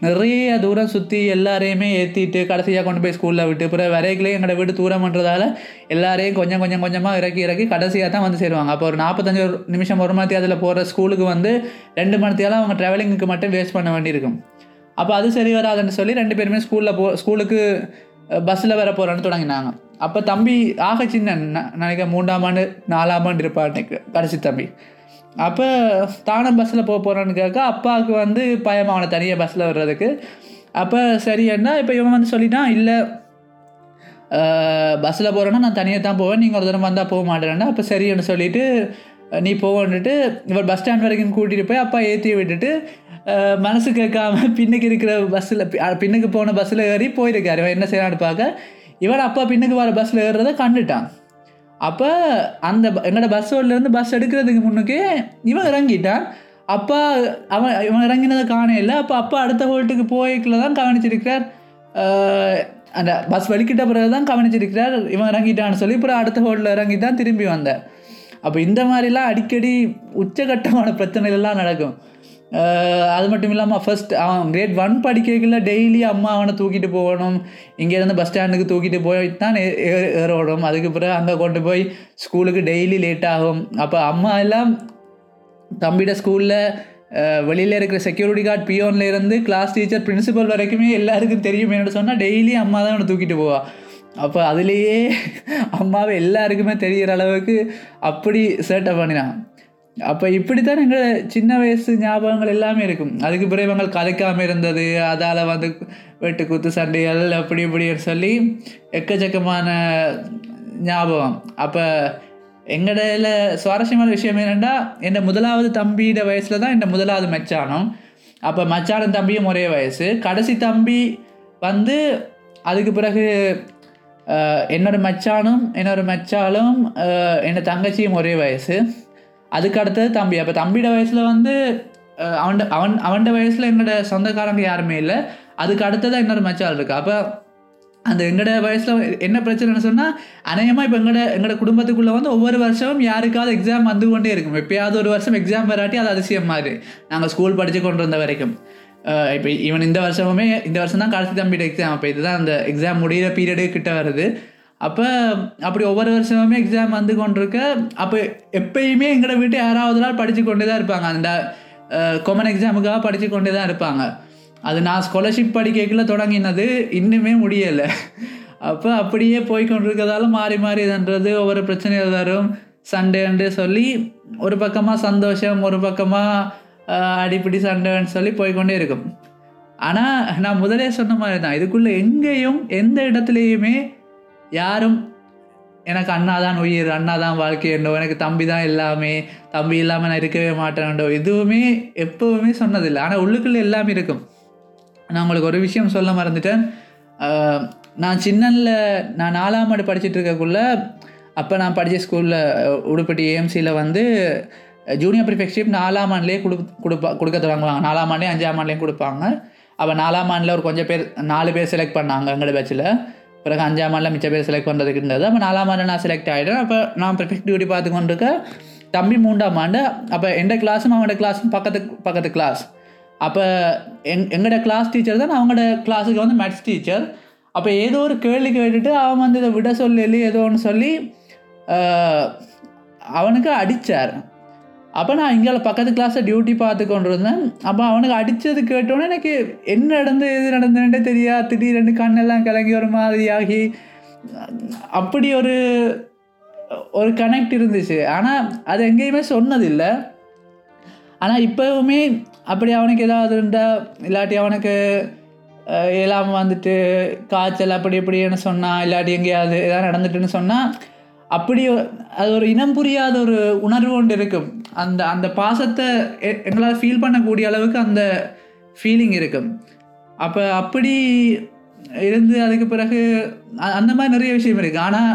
நிறைய தூரம் சுற்றி எல்லாரையுமே ஏற்றிட்டு கடைசியாக கொண்டு போய் ஸ்கூலில் விட்டு பிற வரையிலே எங்களோட வீடு தூரம்ன்றதால எல்லாரையும் கொஞ்சம் கொஞ்சம் கொஞ்சமாக இறக்கி கடைசியாக தான் வந்து சேருவாங்க. அப்போ ஒரு 45 நிமிஷம் 1 மணி அதில் போகிற ஸ்கூலுக்கு வந்து 2 மணி அவங்க ட்ராவலிங்குக்கு மட்டும் வேஸ்ட் பண்ண வேண்டியிருக்கும். அப்போ அது சரி வராதுன்னு சொல்லி 2 பேருமே ஸ்கூலுக்கு பஸ்ஸில் வர போகிறோன்னு தொடங்கினாங்க. அப்போ தம்பி ஆக சின்ன நினைக்க 3ஆம் ஆண்டு 4ஆம் ஆண்டு இருப்பான் கடைசி தம்பி. அப்போ தானும் பஸ்ஸில் போக போகிறான்னு கேட்க அப்பாவுக்கு வந்து பயம் அவனை தனியாக பஸ்ஸில் வர்றதுக்கு. அப்போ சரி என்ன இப்போ இவன் வந்து சொல்லிட்டான், இல்லை பஸ்ஸில் போகிறேன்னா நான் தனியாக தான் போவேன், நீங்கள் ஒரு தரம் வந்தால் போக மாட்டேறேன்னா. அப்போ சரின்னு சொல்லிவிட்டு நீ போகணுட்டு இவர் பஸ் ஸ்டாண்ட் வரைக்கும் கூட்டிகிட்டு போய் அப்பா ஏற்றி விட்டுட்டு மனசு கேட்காம பின்னுக்கு இருக்கிற பஸ்ஸில் பின்னுக்கு போன பஸ்ஸில் ஏறி போயிருக்காரு. இவன் என்ன செய்யறான்னு பார்க்க இவன் அப்பா பின்னுக்கு வர பஸ்ஸில் ஏறுறத கண்டுட்டான். அப்போ அந்த எங்களோட பஸ் ஸ்டாண்ட்லேருந்து பஸ் எடுக்கிறதுக்கு முன்னுக்கே இவன் இறங்கிட்டான். அப்பா இவன் இறங்கினதை காணையில். அப்போ அப்பா அடுத்த ஹோல்ட்டுக்கு போய்க்குள்ள தான் கவனிச்சிருக்கிறார், அந்த பஸ் வலிக்கிட்ட பிறகு தான் கவனிச்சிருக்கிறார் இவன் இறங்கிட்டான்னு சொல்லி. அப்புறம் அடுத்த ஹோல்ட்டில் இறங்கி தான் திரும்பி வந்தார். அப்போ இந்த மாதிரிலாம் அடிக்கடி உச்சகட்டமான பிரச்சனைகள்லாம் நடக்கும். அது மட்டும் இல்லாமல் ஃபர்ஸ்ட் அவன் கிரேட் 1 படிக்கல டெய்லி அம்மா அவனை தூக்கிட்டு போகணும், இங்கேருந்து பஸ் ஸ்டாண்டுக்கு தூக்கிட்டு போயிட்டு தான் ஏறோடும், அதுக்கு பிறகு அங்கே கொண்டு போய் ஸ்கூலுக்கு டெய்லி லேட் ஆகும். அப்போ அம்மா எல்லாம் தம்பியோட ஸ்கூலில் வெளியில் இருக்கிற செக்யூரிட்டி கார்டு பியோன்லேருந்து கிளாஸ் டீச்சர் பிரின்சிபல் வரைக்குமே எல்லாருக்கும் தெரியும் என்னென்னு சொன்னால் டெய்லி அம்மா தான் அவனை தூக்கிட்டு போவாள். அப்போ அதுலேயே அம்மாவை எல்லாருக்குமே தெரிகிற அளவுக்கு அப்படி சேட்டை பண்ணினான். அப்போ இப்படித்தான் எங்களை சின்ன வயசு ஞாபகங்கள் எல்லாமே இருக்கும். அதுக்கு பிறகு இவங்க கலைக்காமல் இருந்தது, அதால் வந்து வெட்டு குத்து சண்டைகள் அப்படி இப்படின்னு சொல்லி எக்கச்சக்கமான ஞாபகம். அப்போ எங்கடையில் சுவாரஸ்யமான விஷயம் என்னென்னா, என்னோட முதலாவது தம்பியோட வயசில் தான் என்னோட முதலாவது மச்சானம். அப்போ மச்சானம் தம்பியும் ஒரே வயசு. கடைசி தம்பி வந்து அதுக்கு பிறகு என்னோடய மச்சாலும் என்னோடய தங்கச்சியும் ஒரே வயசு. அதுக்கு அடுத்தது தம்பி. அப்போ தம்பியோட வயசில் வந்து அவன் வயசில் என்னோட சொந்தக்காரங்க யாருமே இல்லை. அதுக்கு அடுத்ததான் என்னோட மச்சால் இருக்குது. அப்போ அந்த எங்களோட வயசில் என்ன பிரச்சனைன்னு சொன்னால், அநேகமாக இப்போ எங்களோட குடும்பத்துக்குள்ளே வந்து ஒவ்வொரு வருஷமும் யாருக்காவது எக்ஸாம் வந்து கொண்டே இருக்கும். எப்போயாவது ஒரு வருஷம் எக்ஸாம் வராட்டி அது அதிசயம் மாதிரி நாங்கள் ஸ்கூல் படித்து கொண்டு வந்த வரைக்கும். இப்போ இவன் இந்த வருஷம் தான் கடைசி தம்பியோட எக்ஸாம். அப்போ இதுதான் அந்த எக்ஸாம் முடிகிற பீரியடு கிட்ட வருது. அப்போ அப்படி ஒவ்வொரு வருஷமுமே எக்ஸாம் வந்து கொண்டிருக்க, அப்போ எப்பயுமே எங்களோட வீட்டு யாராவது நாள் படித்து கொண்டே தான் இருப்பாங்க, அந்த காமன் எக்ஸாமுக்காக படித்து கொண்டே தான் இருப்பாங்க. அது நான் ஸ்காலர்ஷிப் படிக்கல தொடங்கினது இன்னுமே முடியலை. அப்போ அப்படியே போய்கொண்டிருக்கிறதால மாறி மாறி இதுன்றது ஒவ்வொரு பிரச்சனைகள் வரும், சண்டேன்னு சொல்லி ஒரு பக்கமாக சந்தோஷம், ஒரு பக்கமாக அடிப்படி சண்டேன்னு சொல்லி போய்கொண்டே இருக்கும். ஆனால் நான் முதலே சொன்ன மாதிரி தான், இதுக்குள்ளே எங்கேயும் எந்த இடத்துலையுமே யாரும் எனக்கு அண்ணா தான் உயிர், அண்ணா தான் வாழ்க்கை என்றோ, எனக்கு தம்பி தான் எல்லாமே, தம்பி இல்லாமல் நான் இருக்கவே மாட்டேன்டோ எதுவுமே எப்போவுமே சொன்னதில்லை. ஆனால் உள்ளுக்குள்ளே எல்லாமே இருக்கும். நான் உங்களுக்கு ஒரு விஷயம் சொல்ல மறந்துட்டேன். நான் நான் 4ஆம் ஆண்டு படிச்சுட்டு இருக்கக்குள்ளே, அப்போ நான் படித்த ஸ்கூலில் உடுப்பட்டி ஏஎம்சியில் வந்து ஜூனியர் ப்ரிஃபெக்ஷிப் 4ஆம் ஆண்டுலேயே கொடுக்க தொடங்குவாங்க. 4ஆம் ஆண்டுலேயும் 5ஆம் ஆண்டுலேயும் கொடுப்பாங்க. அப்போ 4ஆம் ஆண்டில் ஒரு கொஞ்சம் பேர் 4 பேர் செலக்ட் பண்ணாங்க எங்களோட பேச்சில். பிறகு 5ஆம் ஆண்டில் மிச்ச பேர் செலக்ட் பண்ணுறதுக்கு இருந்தது. அப்போ 4ஆம் ஆண்டு நான் செலக்ட் ஆகிட்டேன். அப்போ நான் ப்ரிஃபெக்ட் டியூட்டி பார்த்து கொண்டிருக்க, தம்பி 3ஆம் ஆண்டு. அப்போ எந்த கிளாஸும் அவங்களோட கிளாஸும் பக்கத்து கிளாஸ். அப்போ எங்களோட கிளாஸ் டீச்சர் தான் அவங்களோட கிளாஸுக்கு வந்து மேத்ஸ் டீச்சர். அப்போ ஏதோ ஒரு கேள்வி கேட்டுட்டு அவன் வந்து இதை விட சொல்லி ஏதோ ஒன்று சொல்லி அவனுக்கு அடித்தார். அப்போ நான் இங்கே பக்கத்து கிளாஸில் டியூட்டி பார்த்து கொண்டு இருந்தேன். அப்போ அவனுக்கு அடித்தது கேட்டோன்னே எனக்கு என்ன நடந்து எது நடந்துன்னே தெரியாது, திடீரெண்டு கண்ணெல்லாம் கலங்கி ஒரு மாதிரியாகி அப்படி ஒரு ஒரு கனெக்ட் இருந்துச்சு. ஆனால் அது எங்கேயுமே சொன்னதில்லை. ஆனால் இப்போவுமே அப்படி அவனுக்கு ஏதாவது இருந்தால் இல்லாட்டி அவனுக்கு எல்லாம் வந்துட்டு காய்ச்சல் அப்படி இப்படின்னு சொன்னால் இல்லாட்டி எங்கேயாவது எதாவது நடந்துட்டுன்னு சொன்னால் அப்படி அது ஒரு இனம் புரியாத ஒரு உணர்வு கொண்டு இருக்கும். அந்த அந்த பாசத்தை எங்களால் ஃபீல் பண்ணக்கூடிய அளவுக்கு அந்த ஃபீலிங் இருக்கும். அப்போ அப்படி இருந்து அதுக்கு பிறகு அந்த மாதிரி நிறைய விஷயம் இருக்குது. ஆனால்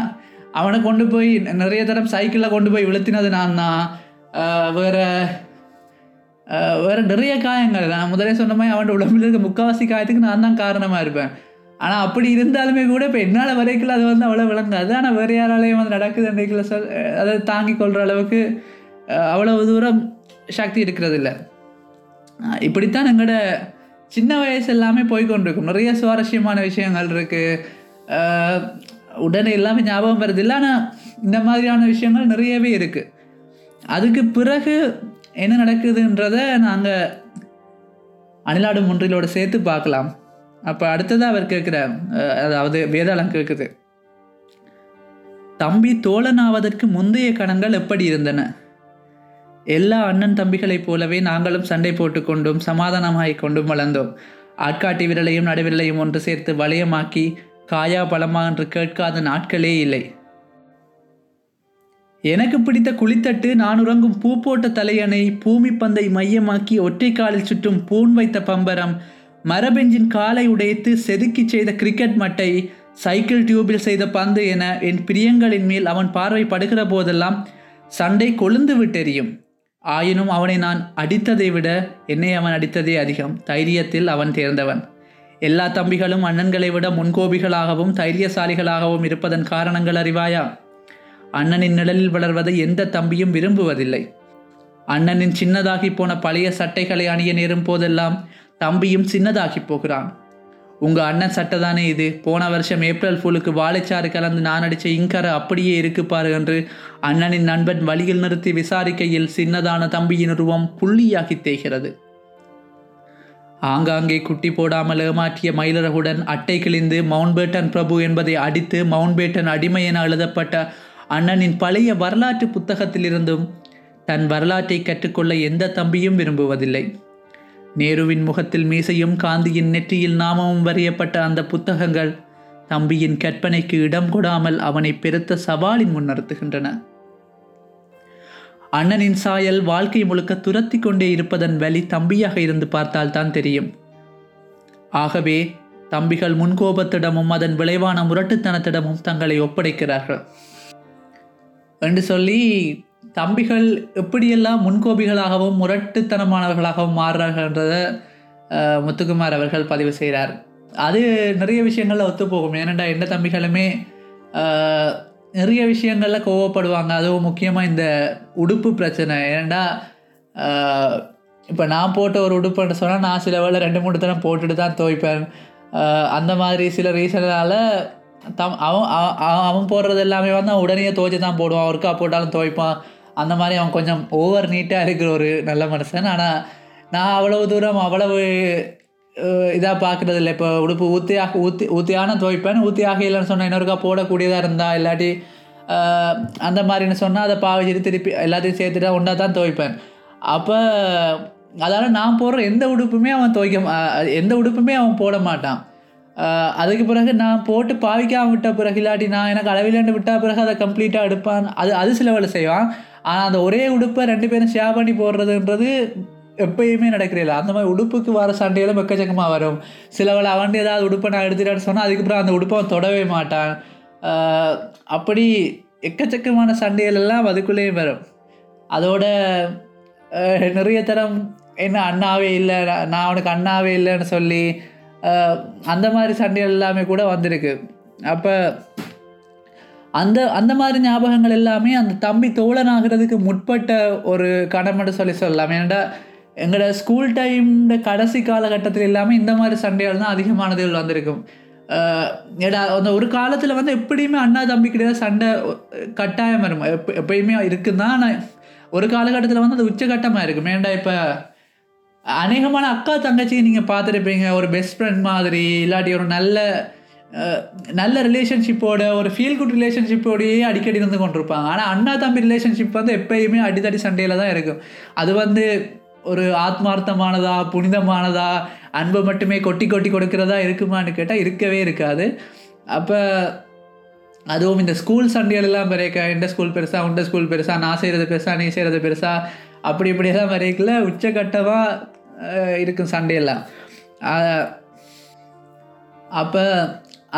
அவனை கொண்டு போய் நிறைய தரம் சைக்கிளில் கொண்டு போய் விழுத்தினது நான் தான். வேறு வேறு நிறைய காயங்கள் நான் முதலே சொன்ன மாதிரி அவன் உடம்புல இருக்க முக்கால்வாசி காயத்துக்கு நான் தான் காரணமாக இருப்பேன். ஆனால் அப்படி இருந்தாலுமே கூட இப்போ என்னால் வரைக்கும் அது வந்து அவ்வளோ விளங்காது. ஆனால் வேறு யாராலையும் வந்து நடக்குது என்றைக்குள்ள சொல் அதை தாங்கி கொள்கிற அளவுக்கு அவ்வளவு தூரம் சக்தி இருக்கிறது இல்லை. இப்படித்தான் எங்களோட சின்ன வயசு எல்லாமே போய்கொண்டிருக்கும். நிறைய சுவாரஸ்யமான விஷயங்கள் இருக்குது, உடனே எல்லாமே ஞாபகம் வருது இல்லை. ஆனால் இந்த மாதிரியான விஷயங்கள் நிறையவே இருக்குது. அதுக்கு பிறகு என்ன நடக்குதுன்றத நாங்கள் அணிலாடும் முன்றிலோடு சேர்த்து பார்க்கலாம். அப்போ அடுத்ததாக அவர் கேட்குறார், அதாவது வேதாளம் கேட்குது, தம்பி தோழனாவதற்கு முந்தைய கணங்கள் எப்படி இருந்தன? எல்லா அண்ணன் தம்பிகளைப் போலவே நாங்களும் சண்டை போட்டு கொண்டும் சமாதானமாகி கொண்டும் வளர்ந்தோம். ஆட்காட்டி விரலையும் நடுவிரலையும் ஒன்று சேர்த்து வளையமாக்கி காயா பழமா என்று கேட்காத நாட்களே இல்லை. எனக்கு பிடித்த குளித்தட்டு, நான் உறங்கும் பூ போட்ட தலையணை, பூமி பந்தை மையமாக்கி ஒற்றைக்காலில் சுற்றும் பூன் வைத்த பம்பரம், மரபெஞ்சின் காலை உடைத்து செதுக்கி செய்த கிரிக்கெட் மட்டை, சைக்கிள் டியூபில் செய்த பந்து என என் பிரியங்களின் மேல் அவன் பார்வை படுகிற போதெல்லாம் சண்டை கொழுந்து விட்டெறியும். ஆயினும் அவனை நான் அடித்ததை விட என்னை அவன் அடித்ததே அதிகம். தைரியத்தில் அவன் தேர்ந்தவன். எல்லா தம்பிகளும் அண்ணன்களை விட முன்கோபிகளாகவும் தைரியசாலிகளாகவும் இருப்பதன் காரணங்கள் அறிவாயா? அண்ணனின் நிழலில் வளர்வதை எந்த தம்பியும் விரும்புவதில்லை. அண்ணனின் சின்னதாகி போன பழைய சட்டைகளை அணிய நேரும் போதெல்லாம் தம்பியும் சின்னதாகி போகிறான். உங்கள் அண்ணன் சட்டை தானே இது, போன வருஷம் ஏப்ரல் ஃபூலுக்கு வாழைச்சாறு கலந்து நான் அடித்த இங்கரை அப்படியே இருக்குப்பார் என்று அண்ணனின் நண்பன் வழியில் நிறுத்தி விசாரிக்கையில் சின்னதான தம்பியின் உருவம் புள்ளியாகி தேய்கிறது. ஆங்காங்கே குட்டி போடாமல் ஏமாற்றிய மயிலரகுடன் அட்டை கிழிந்து மவுண்ட்பேட்டன் பிரபு என்பதை அடித்து மவுண்ட்பேட்டன் அடிமை என எழுதப்பட்ட அண்ணனின் பழைய வரலாற்று புத்தகத்திலிருந்தும் தன் வரலாற்றை கற்றுக்கொள்ள எந்த தம்பியும் விரும்புவதில்லை. நேருவின் முகத்தில் மீசையும் காந்தியின் நெற்றியில் நாமமும் வரையப்பட்ட அந்த புத்தகங்கள் தம்பியின் கற்பனைக்கு இடம் கொடாமல் அவனை பெருத்த சவாலின் முன்னிறுத்துகின்றன. அண்ணனின் சாயல் வாழ்க்கை முழுக்க துரத்தி கொண்டே இருப்பதன் வழி தம்பியாக இருந்து பார்த்தால்தான் தெரியும். ஆகவே தம்பிகள் முன்கோபத்திடமும் அதன் விளைவான முரட்டுத்தனத்திடமும் தங்களை ஒப்படைக்கிறார்கள் என்று சொல்லி தம்பிகள் எப்படியெல்லாம் முன்கோபிகளாகவும் முரட்டுத்தனமானவர்களாகவும் மாறுறார்கள்ன்றதை முத்துக்குமார் அவர்கள் பதிவு செய்கிறார். அது நிறைய விஷயங்களில் ஒத்துப்போகும். ஏனெண்டா எந்த தம்பிகளுமே நிறைய விஷயங்களில் கோவப்படுவாங்க. அதுவும் முக்கியமாக இந்த உடுப்பு பிரச்சனை. ஏனெண்டா இப்போ நான் போட்ட ஒரு உடுப்புன்னு சொன்னால் நான் சில வேளை 2-3 தரம் போட்டுட்டு தான் துவைப்பேன். அந்த மாதிரி சில ரீசனால் அவன் போடுறது எல்லாமே வந்து அவன் உடனே துவைச்சி தான் போடுவான், ஒர்க்காக போட்டாலும் துவைப்பான். அந்த மாதிரி அவன் கொஞ்சம் ஓவர் நீட்டாக இருக்கிற ஒரு நல்ல மனுஷன். ஆனால் நான் அவ்வளவு தூரம் அவ்வளவு இதாக பார்க்குறது இல்லை. இப்போ உடுப்பு ஊற்றியான துவைப்பேன், ஊற்றி ஆகையில்னு சொன்னால் இன்னொருக்கா போடக்கூடியதாக இருந்தால் இல்லாட்டி அந்த மாதிரின்னு சொன்னால் அதை பாவிச்சிட்டு திருப்பி எல்லாத்தையும் சேர்த்துட்டா ஒன்றா தான் துவைப்பேன். அப்போ அதால் நான் போடுற எந்த உடுப்புமே அவன் போட மாட்டான். அதுக்கு பிறகு நான் போட்டு பாவிக்காமல் விட்ட பிறகு இல்லாட்டி நான் எனக்கு அளவிலேண்டு விட்ட பிறகு அதை கம்ப்ளீட்டாக எடுப்பான். அது சில வேலை செய்வான். ஆனால் அந்த ஒரே உடுப்பை 2 பேரும் ஷேர் பண்ணி போடுறதுன்றது எப்பயுமே நடக்கிறதில்ல. அந்த மாதிரி உடுப்புக்கு வர சண்டையிலும் எக்கச்சக்கமாக வரும். சில வேலை அவன் ஏதாவது உடுப்பை நான் எடுத்துட்டான்னு சொன்னால் அதுக்கப்புறம் அந்த உடுப்பை தொடவே மாட்டான். அப்படி எக்கச்சக்கமான சண்டையிலெல்லாம் அதுக்குள்ளேயும் வரும். அதோட நிறைய தரம் என்ன அண்ணாவே இல்லை, நான் அவனுக்கு அண்ணாவே இல்லைன்னு சொல்லி அந்த மாதிரி சண்டைகள் எல்லாமே கூட வந்திருக்கு. அப்போ அந்த அந்த மாதிரி ஞாபகங்கள் எல்லாமே அந்த தம்பி தோழனாகிறதுக்கு முற்பட்ட ஒரு கடமைன்னு சொல்லலாம். ஏன்னா எங்களோட ஸ்கூல் டைம் கடைசி காலகட்டத்தில் எல்லாமே இந்த மாதிரி சண்டைகள் தான் அதிகமானதுகள் வந்திருக்கும். அந்த ஒரு காலத்தில் வந்து எப்படியுமே அண்ணா தம்பி கிடையாது, சண்டை கட்டாயம் வரும், எப்பயுமே இருக்குன்னா. ஆனால் ஒரு காலகட்டத்தில் வந்து அது உச்சகட்டமாக இருக்கும். ஏண்டா இப்போ அநேகமான அக்கா தங்கச்சிக்கு நீங்கள் பார்த்துருப்பீங்க, ஒரு பெஸ்ட் ஃப்ரெண்ட் மாதிரி, இல்லாட்டி ஒரு நல்ல நல்ல ரிலேஷன்ஷிப்போட, ஒரு ஃபீல் குட் ரிலேஷன்ஷிப்போடையே அடிக்கடி இருந்து கொண்டிருப்பாங்க. ஆனால் அண்ணா தம்பி ரிலேஷன்ஷிப் வந்து எப்பயுமே அடித்தடி சண்டையில் தான் இருக்கும். அது வந்து ஒரு ஆத்மார்த்தமானதா, புனிதமானதா, அன்பை மட்டுமே கொட்டி கொட்டி கொடுக்கிறதா இருக்குமான்னு கேட்டால் இருக்கவே இருக்காது. அப்போ அதுவும் இந்த ஸ்கூல் சண்டைகளெல்லாம் வரைக்க, இந்த ஸ்கூல் பெருசா, உண்ட ஸ்கூல் பெருசா, நான் செய்கிறது பெருசா, நீ செய்கிறது பெருசா, அப்படி இப்படியெல்லாம் வரைக்கல உச்சக்கட்டமாக இருக்கும் சண்டையெல்லாம். அப்போ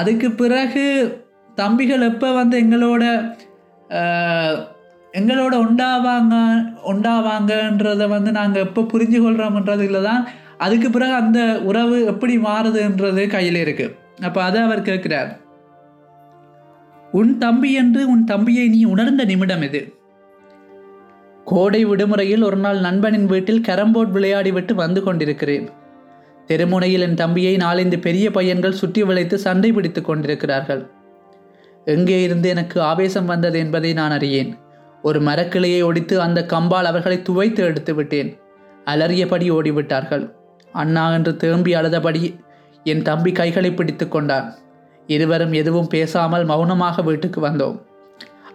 அதுக்கு பிறகு தம்பிகள் எப்போ வந்து எங்களோட உண்டாவாங்கன்றதை வந்து நாங்கள் எப்போ புரிஞ்சு கொள்கிறோம்ன்றதுல தான் அதுக்கு பிறகு அந்த உறவு எப்படி மாறுதுன்றது கையில் இருக்குது. அப்போ அதை அவர் கேட்குறார், உன் தம்பி என்று உன் தம்பியை நீ உணர்ந்த நிமிடம் இது. கோடை விடுமுறையில் ஒரு நாள் நண்பனின் வீட்டில் கேரம்போர்ட் விளையாடிவிட்டு வந்து கொண்டிருக்கிறேன். தெருமுனையில் என் தம்பியை 4-5 பெரிய பையன்கள் சுற்றி வளைத்து சண்டை பிடித்து கொண்டிருக்கிறார்கள். எங்கே இருந்து எனக்கு ஆவேசம் வந்தது என்பதை நான் அறியேன். ஒரு மரக்கிளையை ஒடித்து அந்த கம்பால் அவர்களை துவைத்து எடுத்து விட்டேன். அலறியபடி ஓடிவிட்டார்கள். அண்ணா என்று திரும்பி அழுதபடி என் தம்பி கைகளை பிடித்து கொண்டான். இருவரும் எதுவும் பேசாமல் மௌனமாக வீட்டுக்கு வந்தோம்.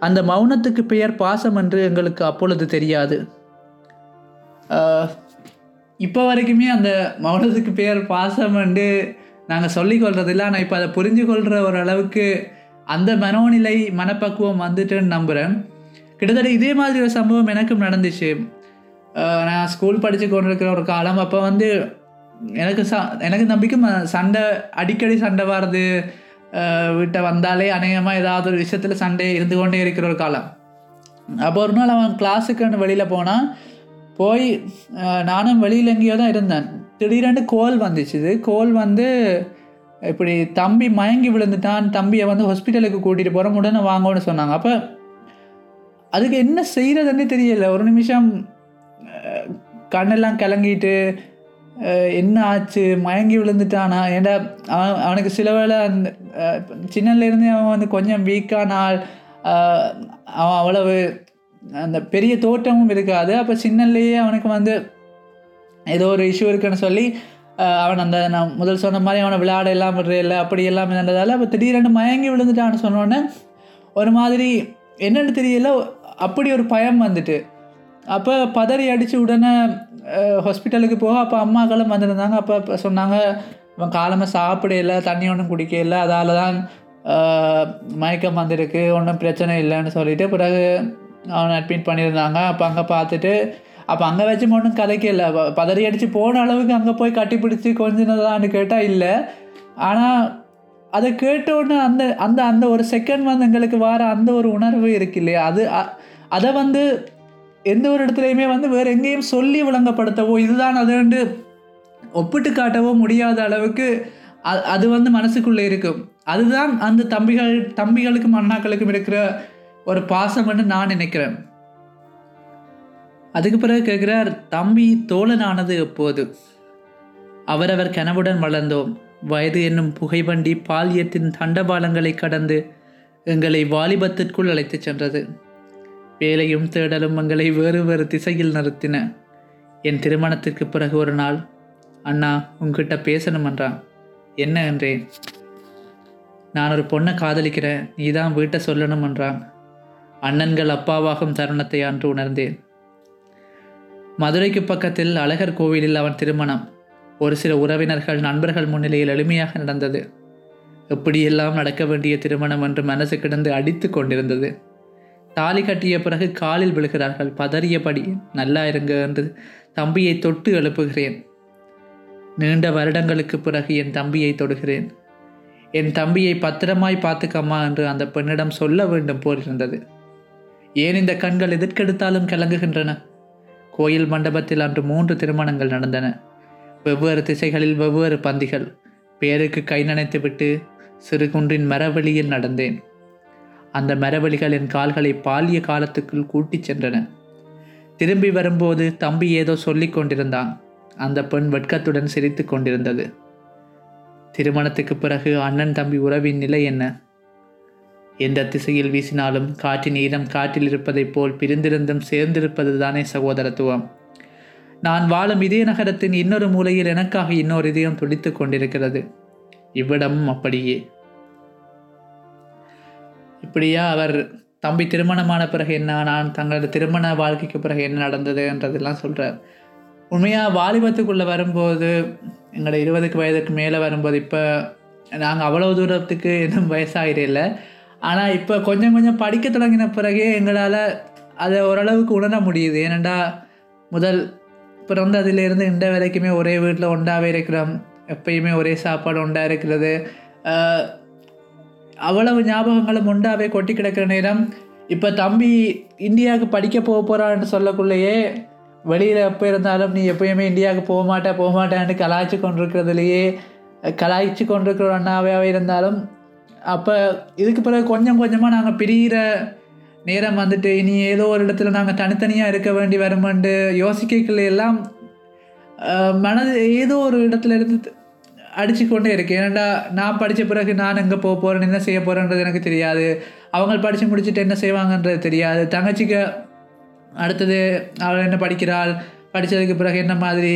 அந்த மௌனத்துக்கு பெயர் பாசம் என்று எங்களுக்கு அப்பொழுது தெரியாது. இப்போ வரைக்குமே அந்த மௌனத்துக்கு பெயர் பாசம் என்று நாங்கள் சொல்லிக்கொள்றதில்லை. ஆனால் இப்போ அதை புரிஞ்சு கொள்கிற ஒரு அளவுக்கு அந்த மனோநிலை, மனப்பக்குவம் வந்துட்டுன்னு நம்புகிறேன். கிட்டத்தட்ட இதே மாதிரி ஒரு சம்பவம் எனக்கும் நடந்துச்சு. நான் ஸ்கூல் படித்து கொண்டிருக்கிற ஒரு காலம். அப்போ வந்து எனக்கு நம்பிக்கும் சண்டை, அடிக்கடி சண்டை வர்றது, வீட்டை வந்தாலே அநேகமாக ஏதாவது ஒரு விஷயத்தில் சண்டை இருந்து கொண்டே இருக்கிற ஒரு காலம். அப்போ ஒரு நாள் அவன் கிளாஸுக்குன்னு வெளியில் போனான். போய் நானும் வெளியில் எங்கேயோ தான் இருந்தேன். திடீரென்று கோல் வந்துச்சு. இது கோல் வந்து இப்படி தம்பி மயங்கி விழுந்துட்டான், தம்பியை வந்து ஹாஸ்பிட்டலுக்கு கூட்டிகிட்டு போகிறோம், உடனே வாங்கன்னு சொன்னாங்க. அப்போ அதுக்கு என்ன செய்கிறதுன்னு தெரியலை. ஒரு நிமிஷம் கண்ணெல்லாம் கலங்கிட்டு என்ன ஆச்சு, மயங்கி விழுந்துட்டானா, ஏன்னா அவனுக்கு சில வேளை அந்த சின்னலேருந்தே அவன் வந்து கொஞ்சம் வீக்கானால், அவன் அவ்வளவு அந்த பெரிய தோட்டமும் இருக்காது. அப்போ சின்னலேயே அவனுக்கு வந்து ஏதோ ஒரு இஷ்யூ இருக்குன்னு சொல்லி அவன் அந்த நான் முதல் சொன்ன மாதிரி அவனை விளையாட எல்லாம் விடுறதில்லை, அப்படி எல்லாம் இருந்ததால் அப்போ திடீரென்று மயங்கி விழுந்துட்டான்னு சொன்னோன்னே ஒரு மாதிரி என்னென்னு தெரியல, அப்படி ஒரு பயம் வந்துட்டு. அப்போ பதறி அடித்து உடனே ஹாஸ்பிட்டலுக்கு போக அப்போ அம்மாக்களும் வந்துருந்தாங்க. அப்போ சொன்னாங்க, இவன் காலமாக சாப்பிடல, தண்ணி ஒன்றும் குடிக்கல, அதால் தான் மயக்கம் வந்திருக்கு, ஒன்றும் பிரச்சனை இல்லைன்னு சொல்லிவிட்டு பிறகு அவனை அட்மிட் பண்ணியிருந்தாங்க. அப்போ அங்கே பார்த்துட்டு அப்போ அங்கே வச்சு ஒன்றும் கதைக்கல. பதறி அடித்து போன அளவுக்கு அங்கே போய் கட்டிப்பிடிச்சி கொஞ்சினதான்னு கேட்டால் இல்லை. ஆனால் அதை கேட்டோன்னு அந்த அந்த அந்த ஒரு செகண்ட் வந்து எங்களுக்கு வர அந்த ஒரு உணர்வு இருக்கு இல்லையா, அது அதை வந்து எந்த ஒரு இடத்துலையுமே வந்து வேறு எங்கேயும் சொல்லி விளங்கப்படுத்தவோ இதுதான் அதுண்டு ஒப்பிட்டு காட்டவோ முடியாத அளவுக்கு அது வந்து மனசுக்குள்ளே இருக்கும். அதுதான் அந்த தம்பிகளுக்கும் அண்ணாக்களுக்கும் இருக்கிற ஒரு பாசம்னு நான் நினைக்கிறேன். அதுக்கு பிறகு கேட்குறார், தம்பி தோழனானது எப்போது? அவரவர் கனவுடன் வளர்ந்தோம். வயது என்னும் புகைவண்டி பால்யத்தின் தண்டவாளங்களை கடந்து எங்களை வாலிபத்திற்குள் அழைத்து சென்றது. வேலையும் தேடலும் எங்களை வேறு வேறு திசையில் நிறுத்தின. என் திருமணத்திற்கு பிறகு ஒரு நாள், அண்ணா உங்ககிட்ட பேசணும் என்றான். என்ன என்றேன். நான் ஒரு பொண்ணை காதலிக்கிறேன், நீ தான் வீட்டை சொல்லணும் என்றான். அண்ணன்கள் அப்பாவாகும் தருணத்தை அன்று உணர்ந்தேன். மதுரைக்கு பக்கத்தில் அழகர் கோயிலில் அவன் திருமணம் ஒரு சில உறவினர்கள், நண்பர்கள் முன்னிலையில் எளிமையாக நடந்தது. எப்படியெல்லாம் நடக்க வேண்டிய திருமணம் என்று மனசு கிடந்து அடித்து கொண்டிருந்தது. தாலி கட்டிய பிறகு காலில் விழுகிறார்கள். பதறியபடி நல்லா இருங்க என்று தம்பியை தொட்டு எழுப்புகிறேன். நீண்ட வருடங்களுக்கு பிறகு என் தம்பியை தொடுகிறேன். என் தம்பியை பத்திரமாய் பார்த்துக்கம்மா என்று அந்த பெண்ணிடம் சொல்ல வேண்டும் போலிருந்தது. ஏன் இந்த கண்கள் எதற்கெடுத்தாலும் கலங்குகின்றன? கோயில் மண்டபத்தில் அன்று 3 திருமணங்கள் நடந்தன. வெவ்வேறு திசைகளில் வெவ்வேறு பந்திகள். பேருக்கு கை நனைத்துவிட்டு சிறு குன்றின் மரவழியில் நடந்தேன். அந்த மரவழிகள் என் கால்களை பாலிய காலத்துக்குள் கூட்டிச் சென்றன. திரும்பி வரும்போது தம்பி ஏதோ சொல்லி கொண்டிருந்தான். அந்த பெண் வெட்கத்துடன் சிரித்து கொண்டிருந்தது. திருமணத்துக்கு பிறகு அண்ணன் தம்பி உறவின் நிலை என்ன? எந்த திசையில் வீசினாலும் காற்றின் ஈரம் காற்றில் இருப்பதைப் போல் பிரிந்திருந்தும் சேர்ந்திருப்பது தானே சகோதரத்துவம். நான் வாழும் இதே நகரத்தின் இன்னொரு மூலையில் எனக்காக இன்னொரு இதயம் துடித்து கொண்டிருக்கிறது. இவ்விடமும் அப்படியே. இப்படியா அவர் தம்பி திருமணமான பிறகு என்ன, நான் தங்களது திருமண வாழ்க்கைக்கு பிறகு என்ன நடந்தது என்றதெல்லாம் சொல்கிறார். உண்மையாக வாலிபத்துக்குள்ளே வரும்போது, எங்களோட 20 வயதுக்கு மேலே வரும்போது, இப்போ நாங்கள் அவ்வளோ தூரத்துக்கு எதுவும் வயசாகிறே, ஆனால் இப்போ கொஞ்சம் கொஞ்சம் படிக்க தொடங்கின பிறகே எங்களால் அதை ஓரளவுக்கு உணர முடியுது. ஏனெண்டா முதல் பிறந்ததிலேருந்து இந்த வரைக்குமே ஒரே வீட்டில் ஒன்றாகவே இருக்கிறோம், எப்பயுமே ஒரே சாப்பாடு ஒன்றா இருக்கிறது, அவ்வளவு ஞாபகங்களும் ஒன்றாகவே கொட்டி கிடக்கிற நேரம். இப்போ தம்பி இந்தியாவுக்கு படிக்க போக போகிறான்னு சொல்லக்குள்ளேயே வெளியில் எப்போ இருந்தாலும் நீ எப்போயுமே இந்தியாவுக்கு போக மாட்டேன்னு கலாய்ச்சி கொண்டிருக்கிற அண்ணாவே இருந்தாலும், அப்போ இதுக்கு பிறகு கொஞ்சம் கொஞ்சமாக நாங்கள் பிரிகிற நேரம் வந்துட்டு இனி ஏதோ ஒரு இடத்துல நாங்கள் தனித்தனியாக இருக்க வேண்டி வருமெண்டு யோசிக்கக்குள்ள எல்லாம் மனது ஏதோ ஒரு இடத்துல இருந்து அடிச்சுக்கொண்டே இருக்கு. ஏனெண்டா நான் படித்த பிறகு நான் எங்கே போக போகிறேன், என்ன செய்ய போகிறேன்றது எனக்கு தெரியாது. அவங்க படித்து முடிச்சுட்டு என்ன செய்வாங்கன்றது தெரியாது. தங்கச்சிக்கு அடுத்தது அவள் என்ன படிக்கிறாள், படித்ததுக்கு பிறகு என்ன மாதிரி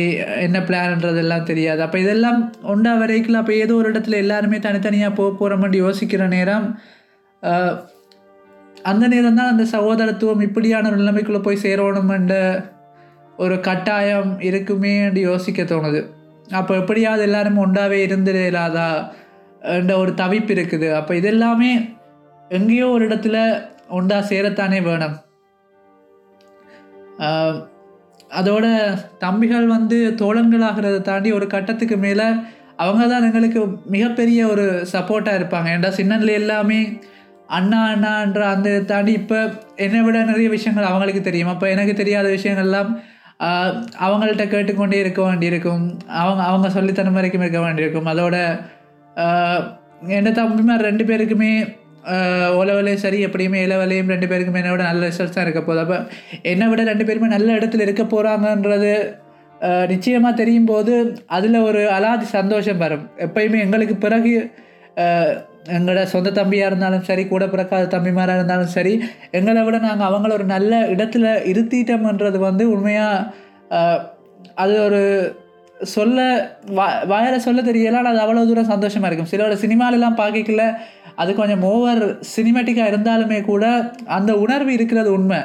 என்ன பிளான்ன்றதெல்லாம் தெரியாது. அப்போ இதெல்லாம் ஒன்றா வரைக்கும் அப்போ ஏதோ ஒரு இடத்துல எல்லாருமே தனித்தனியாக போக போகிறோம்னு யோசிக்கிற நேரம், அந்த நேரம் தான் அந்த சகோதரத்துவம் இப்படியான ஒரு நிலைமைக்குள்ளே போய் சேரணுமென்ற ஒரு கட்டாயம் இருக்குமே என்று யோசிக்க தோணுது. அப்போ எப்படியாவது எல்லாருமே ஒன்றாவே இருந்துடாதா என்ற ஒரு தவிப்பு இருக்குது. அப்போ இதெல்லாமே எங்கேயோ ஒரு இடத்துல ஒன்றா சேரத்தானே வேணும். அதோட தம்பிகள் வந்து தோழன்களாகிறத தாண்டி ஒரு கட்டத்துக்கு மேலே அவங்க தான் எங்களுக்கு மிகப்பெரிய ஒரு சப்போர்ட்டாக இருப்பாங்க. ஏன்டா சின்னன்ல எல்லாமே அண்ணான்ற அந்த தாண்டி இப்போ என்னை விட நிறைய விஷயங்கள் அவங்களுக்கு தெரியும். அப்போ எனக்கு தெரியாத விஷயங்கள்லாம் அவங்கள்ட்ட கேட்டுக்கொண்டே இருக்க வேண்டியிருக்கும், அவங்க சொல்லித்தன வரைக்கும் இருக்க வேண்டியிருக்கும். அதோட என்ன தம்பிமார் 2 பேருக்குமே ஓலவலையும் சரி எப்படியுமே இளவலையும் 2 பேருக்குமே என்னை விட நல்ல ரிசல்ட்ஸ் தான் இருக்க போகுது. அப்போ என்னை விட 2 பேருமே நல்ல இடத்துல இருக்க போகிறாங்கன்றது நிச்சயமாக தெரியும் போது அதில் ஒரு அலாதி சந்தோஷம் வரும். எப்பயுமே எங்களுக்கு பிறகு எங்களோட சொந்த தம்பியாக இருந்தாலும் சரி, கூட பிறக்காத தம்பிமாராக இருந்தாலும் சரி, எங்களை விட நாங்கள் அவங்கள ஒரு நல்ல இடத்துல இருத்திட்டோம்ன்றது வந்து உண்மையாக அது ஒரு சொல்ல வாயில சொல்ல தெரியலாம். அது அவ்வளோ தூரம் சந்தோஷமாக இருக்கும். சிலோட சினிமாலெல்லாம் பார்க்கல அது கொஞ்சம் ஓவர் சினிமேட்டிக்காக இருந்தாலுமே கூட அந்த உணர்வு இருக்கிறது உண்மை.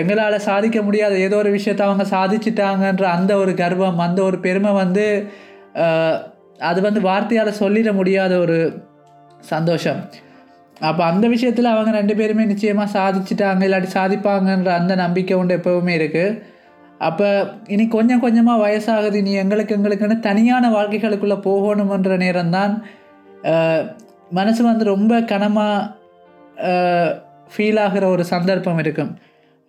எங்களால் சாதிக்க முடியாத ஏதோ ஒரு விஷயத்தை அவங்க சாதிச்சிட்டாங்கன்ற அந்த ஒரு கர்வம், அந்த ஒரு பெருமை வந்து அது வந்து வார்த்தையால் சொல்லிட முடியாத ஒரு சந்தோஷம். அப்போ அந்த விஷயத்தில் அவங்க 2 பேருமே நிச்சயமாக சாதிச்சிட்டாங்க, இல்லாட்டி சாதிப்பாங்கன்ற அந்த நம்பிக்கை உண்டு எப்போவுமே இருக்குது. அப்போ இனி கொஞ்சம் கொஞ்சமாக வயசாகுது, இனி எங்களுக்குன்னு தனியான வாழ்க்கைகளுக்குள்ளே போகணுமன்ற நேரம்தான் மனசு வந்து ரொம்ப கனமாக ஃபீல் ஆகிற ஒரு சந்தர்ப்பம் இருக்கும்.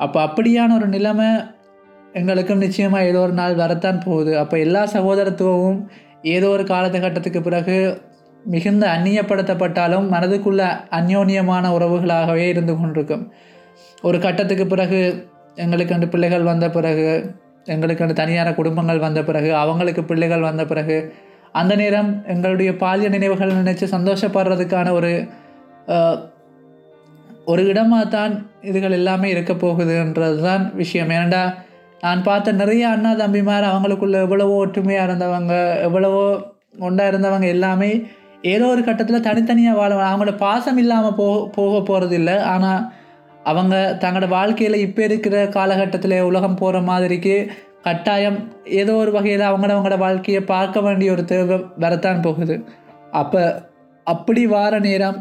அப்போ அப்படியான ஒரு நிலைமை எங்களுக்கும் நிச்சயமாக ஏதோ ஒரு நாள் வரத்தான் போகுது. அப்போ எல்லா சகோதரத்துவமும் ஏதோ ஒரு காலகட்டத்துக்கு பிறகு மிகுந்த அந்நியப்படுத்தப்பட்டாலும் மனதுக்குள்ள அந்யோன்யமான உறவுகளாகவே இருந்து கொண்டிருக்கும். ஒரு கட்டத்துக்கு பிறகு எங்களுக்கு 2 பிள்ளைகள் வந்த பிறகு, எங்களுக்கு 2 தனியார் குடும்பங்கள் வந்த பிறகு, அவங்களுக்கு பிள்ளைகள் வந்த பிறகு, அந்த நேரம் எங்களுடைய பாலிய நினைவுகள் நினைச்சு சந்தோஷப்படுறதுக்கான ஒரு இடமாக தான் இதுகள் எல்லாமே இருக்க போகுதுன்றது தான் விஷயம். ஏனெண்டா நான் பார்த்த நிறைய அண்ணா தம்பிமார் அவங்களுக்குள்ள எவ்வளவோ ஒற்றுமையாக இருந்தவங்க, எவ்வளவோ ஒன்றா இருந்தவங்க எல்லாமே ஏதோ ஒரு கட்டத்தில் தனித்தனியாக வாழ அவங்களோட பாசம் இல்லாமல் போக போகிறது இல்லை. ஆனால் அவங்க தங்களோட வாழ்க்கையில் இப்போ இருக்கிற காலகட்டத்தில் உலகம் போகிற மாதிரிக்கு கட்டாயம் ஏதோ ஒரு வகையில் அவங்களோட வாழ்க்கையை பார்க்க வேண்டிய ஒரு தேவை வரத்தான் போகுது. அப்போ அப்படி வார நேரம்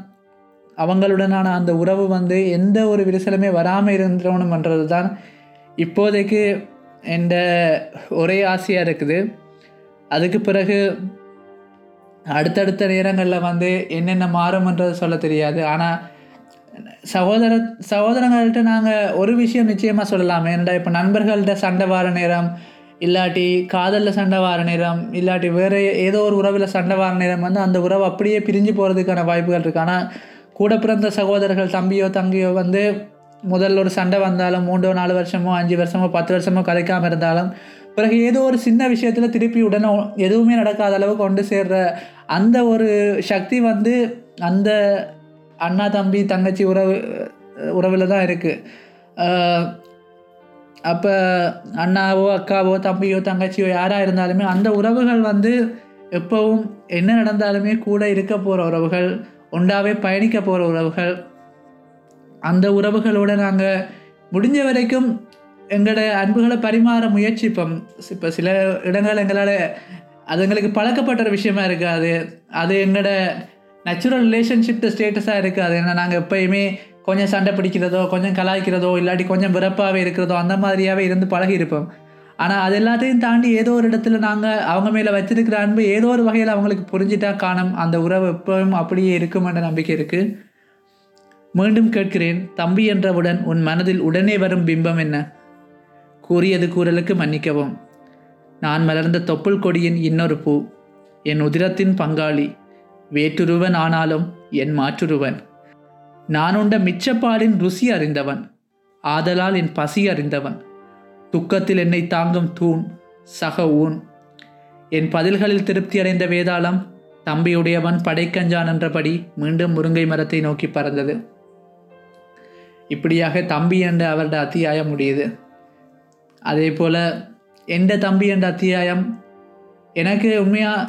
அவங்களுடனான அந்த உறவு வந்து எந்த ஒரு விரிசலுமே வராமல் இருந்துடணும்ன்றது தான் இப்போதைக்கு என்ற ஒரே ஆசையாக இருக்குது. அதுக்கு பிறகு அடுத்தடுத்த நேரங்களில் வந்து என்னென்ன மாறும்ன்றது சொல்ல தெரியாது. ஆனால் சகோதரங்கள்கிட்ட நாங்கள் ஒரு விஷயம் நிச்சயமாக சொல்லலாம். ஏன்னா இப்போ நண்பர்கள்ட்ட சண்டை வார நேரம், இல்லாட்டி காதலில் சண்டை வார நேரம், இல்லாட்டி வேறு ஏதோ ஒரு உறவில் சண்டை வார நேரம் வந்து அந்த உறவு அப்படியே பிரிஞ்சு போகிறதுக்கான வாய்ப்புகள் இருக்குது. ஆனால் கூட பிறந்த சகோதரர்கள் தம்பியோ தங்கியோ வந்து முதல்ல ஒரு சண்டை வந்தாலும் 3-4 வருஷமோ 5 வருஷமோ 10 வருஷமோ கதைக்காமல் இருந்தாலும் பிறகு ஏதோ ஒரு சின்ன விஷயத்தில் திருப்பி உடனே எதுவுமே நடக்காத அளவு கொண்டு சேர்ற அந்த ஒரு சக்தி வந்து அந்த அண்ணா தம்பி தங்கச்சி உறவில் தான் இருக்குது. அப்போ அண்ணாவோ அக்காவோ தம்பியோ தங்கச்சியோ யாராக இருந்தாலுமே அந்த உறவுகள் வந்து எப்போவும் என்ன நடந்தாலுமே கூட இருக்க போகிற உறவுகள், ஒன்றாவே பயணிக்க போகிற உறவுகள். அந்த உறவுகளோடு நாங்கள் முடிஞ்ச வரைக்கும் எங்களோட அன்புகளை பரிமாற முயற்சிப்போம். இப்போ சில இடங்கள் எங்களால் அது எங்களுக்கு பழக்கப்பட்ட ஒரு விஷயமா இருக்காது, அது எங்களோட நேச்சுரல் ரிலேஷன்ஷிப் ஸ்டேட்டஸாக இருக்காது. ஏன்னா நாங்கள் எப்போயுமே கொஞ்சம் சண்டை பிடிக்கிறதோ, கொஞ்சம் கலாய்க்கிறதோ, இல்லாட்டி கொஞ்சம் விரப்பாகவே இருக்கிறதோ, அந்த மாதிரியாகவே இருந்து பழகியிருப்போம். ஆனால் அது எல்லாத்தையும் தாண்டி ஏதோ ஒரு இடத்துல நாங்கள் அவங்க மேலே வச்சிருக்கிற அன்பு ஏதோ ஒரு வகையில் அவங்களுக்கு புரிஞ்சிட்டா காணும் அந்த உறவு எப்பவும் அப்படியே இருக்கும் என்ற நம்பிக்கை இருக்குது. மீண்டும் கேட்கிறேன், தம்பி என்றவுடன் உன் மனதில் உடனே வரும் பிம்பம் என்ன? கூறியது கூறலுக்கு மன்னிக்கவும். நான் மலர்ந்த தொப்புள் கொடியின் இன்னொரு பூ, என் உதிரத்தின் பங்காளி, வேற்றுருவன் ஆனாலும் என் மாற்றுருவன், நான் உண்ட மிச்சப்பாலின் ருசி அறிந்தவன், ஆதலால் என் பசி அறிந்தவன், துக்கத்தில் என்னை தாங்கும் தூண், சக ஊன், என் பதில்களில் திருப்தி அடைந்த வேதாளம் தம்பியுடையவன் படைக்கஞ்சான் என்றபடி மீண்டும் முருங்கை மரத்தை நோக்கி பறந்தது. இப்படியாக தம்பி என்ற அவருடைய அத்தியாயம் முடியுது. அதே போல் எந்த தம்பி என்ற அத்தியாயம் எனக்கு உண்மையாக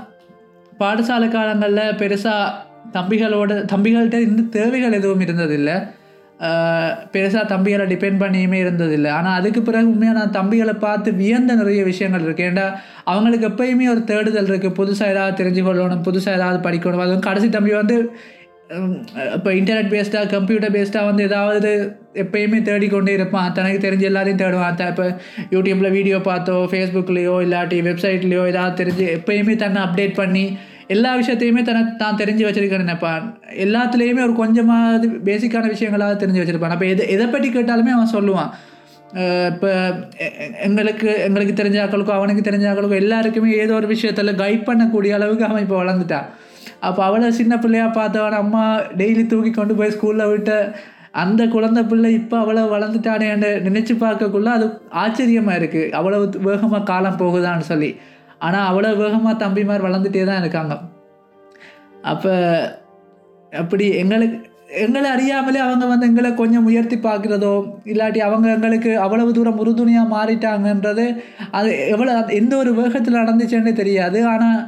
பாடசாலை காலங்களில் பெருசாக தம்பிகள்கிட்ட இருந்து தேவைகள் எதுவும் இருந்ததில்லை, பெருசாக தம்பிகளை டிபெண்ட் பண்ணியுமே இருந்ததில்லை. ஆனால் அதுக்கு பிறகு உண்மையாக நான் தம்பிகளை பார்த்து வியந்த நிறைய விஷயங்கள் இருக்குது. ஏன்னா அவங்களுக்கு எப்போயுமே ஒரு தேடுதல் இருக்குது, புதுசாக ஏதாவது தெரிஞ்சுக்கொள்ளணும், புதுசாக ஏதாவது படிக்கணும். அதுவும் கடைசி தம்பி வந்து இப்போ இன்டர்நெட் பேஸ்டாக, கம்ப்யூட்டர் பேஸ்டாக வந்து ஏதாவது எப்போயுமே தேடிக்கொண்டே இருப்பான், தனக்கு தெரிஞ்ச எல்லாத்தையும் தேடுவான். இப்போ யூடியூப்பில் வீடியோ பார்த்தோ, ஃபேஸ்புக்லேயோ, இல்லாட்டி வெப்சைட்லேயோ ஏதாவது தெரிஞ்சு எப்போயுமே தன்னை அப்டேட் பண்ணி எல்லா விஷயத்தையுமே தான் தெரிஞ்சு வச்சுருக்கேன்னு நினைப்பான். எல்லாத்துலேயுமே ஒரு கொஞ்சமாக பேசிக்கான விஷயங்களாக தெரிஞ்சு வச்சுருப்பான். அப்போ எதை பற்றி கேட்டாலுமே அவன் சொல்லுவான். இப்போ எங்களுக்கு தெரிஞ்சாக்களுக்கோ அவனுக்கு தெரிஞ்சாக்களுக்கோ எல்லாருக்குமே ஏதோ ஒரு விஷயத்தில் கைட் பண்ணக்கூடிய அளவுக்கு அவன் இப்போ வளர்ந்துட்டான். அப்போ அவ்வளோ சின்ன பிள்ளையாக பார்த்தவன் அம்மா டெய்லி தூக்கி கொண்டு போய் ஸ்கூலில் விட்ட அந்த குழந்தை பிள்ளை இப்போ அவ்வளோ வளர்ந்துட்டானேன்னு நினச்சி பார்க்கக்குள்ள அது ஆச்சரியமாக இருக்குது, அவ்வளோ வேகமாக காலம் போகுதான்னு சொல்லி. ஆனால் அவ்வளோ வேகமாக தம்பிமார் வளர்ந்துட்டே தான் இருக்காங்க. அப்போ அப்படி எங்களை அறியாமலே அவங்க வந்து எங்களை கொஞ்சம் உயர்த்தி பார்க்குறதோ, இல்லாட்டி அவங்க எங்களுக்கு அவ்வளவு தூரம் உறுதுணையாக மாறிட்டாங்கன்றது அது எவ்வளோ எந்த ஒரு வேகத்தில் நடந்துச்சுன்னே தெரியாது. ஆனால்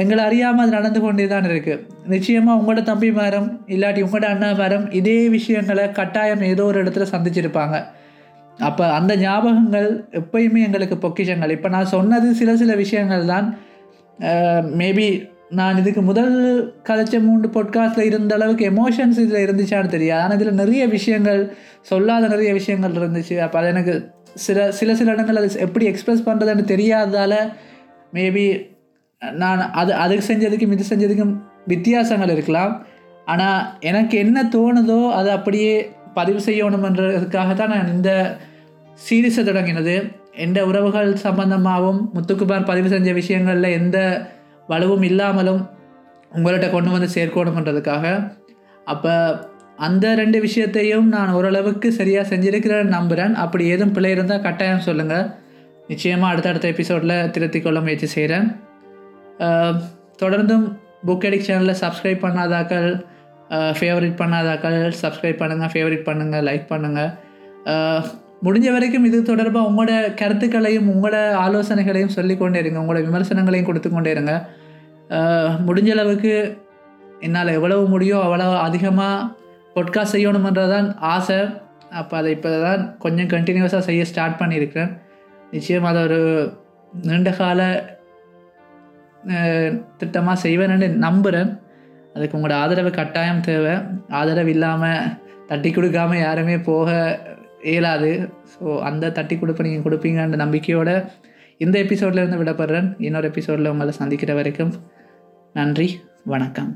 எங்களை அறியாமல் அது நடந்து கொண்டே தான் இருக்குது. நிச்சயமாக உங்களோட தம்பிமாரும் இல்லாட்டி உங்களோட அண்ணாமாரும் இதே விஷயங்களை கட்டாயம் ஏதோ ஒரு இடத்துல சந்திச்சிருப்பாங்க. அப்போ அந்த ஞாபகங்கள் எப்பயுமே எங்களுக்கு பொக்கிஷங்கள். இப்போ நான் சொன்னது சில சில விஷயங்கள் தான். மேபி நான் இதுக்கு முதல் கதைச்ச 3 பாட்காஸ்ட்டில் இருந்த அளவுக்கு எமோஷன்ஸ் இதில் இருந்துச்சான்னு தெரியாது. ஆனால் இதில் நிறைய விஷயங்கள், சொல்லாத நிறைய விஷயங்கள் இருந்துச்சு. அப்போ அது எனக்கு சில இடங்கள் அது எப்படி எக்ஸ்ப்ரெஸ் பண்ணுறதுன்னு தெரியாததால் மேபி நான் அதுக்கு செஞ்சதுக்கும் இது செஞ்சதுக்கும் வித்தியாசங்கள் இருக்கலாம். ஆனால் எனக்கு என்ன தோணுதோ அதை அப்படியே பதிவு செய்யணும்ன்றதுக்காகத்தான் நான் இந்த சீரீஸை தொடங்கினது. எந்த உறவுகள் சம்பந்தமாகவும் முத்துக்குமார் பதிவு செஞ்ச விஷயங்களில் எந்த வலுவும் இல்லாமலும் உங்கள்கிட்ட கொண்டு வந்து சேர்க்கணும்ன்றதுக்காக. அப்போ அந்த 2 விஷயத்தையும் நான் ஓரளவுக்கு சரியாக செஞ்சுருக்கிறேன்னு நம்புகிறேன். அப்படி ஏதும் பிள்ளை இருந்தால் கட்டாயம் சொல்லுங்கள். நிச்சயமாக அடுத்தடுத்த எபிசோடில் திருத்திக்கொள்ள முயற்சி செய்கிறேன். தொடர்ந்தும் புக் எடிக் சேனலில் சப்ஸ்கிரைப் பண்ணாதாக்கள், ஃபேவரட் பண்ணாதாக்கள் சப்ஸ்கிரைப் பண்ணுங்கள், ஃபேவரட் பண்ணுங்கள், லைக் பண்ணுங்கள். முடிஞ்ச வரைக்கும் இது தொடர்பாக உங்களோட கருத்துக்களையும் உங்களோட ஆலோசனைகளையும் சொல்லிக்கொண்டே இருங்க, உங்களோட விமர்சனங்களையும் கொடுத்துக்கொண்டே இருங்க. முடிஞ்ச அளவுக்கு என்னால் எவ்வளவு முடியும் அவ்வளோ அதிகமாக பாட்காஸ்ட் செய்யணுமன்றதான் ஆசை. அப்போ அதை இப்போ தான் கொஞ்சம் கண்டினியூஸாக செய்ய ஸ்டார்ட் பண்ணியிருக்கிறேன். நிச்சயமாக அதை ஒரு நீண்ட கால திட்டமாக செய்வேன்னு நம்புகிறேன். அதுக்கு உங்களோட ஆதரவு கட்டாயம் தேவை. ஆதரவு இல்லாமல் தட்டி கொடுக்காமல் யாருமே போக இயலாது. ஸோ அந்த தட்டி கொடுப்ப நீங்கள் கொடுப்பீங்கன்ற நம்பிக்கையோடு இந்த எபிசோட்லேருந்து விடப்படுறேன். இன்னொரு எபிசோடில் உங்களை சந்திக்கிற வரைக்கும் நன்றி, வணக்கம்.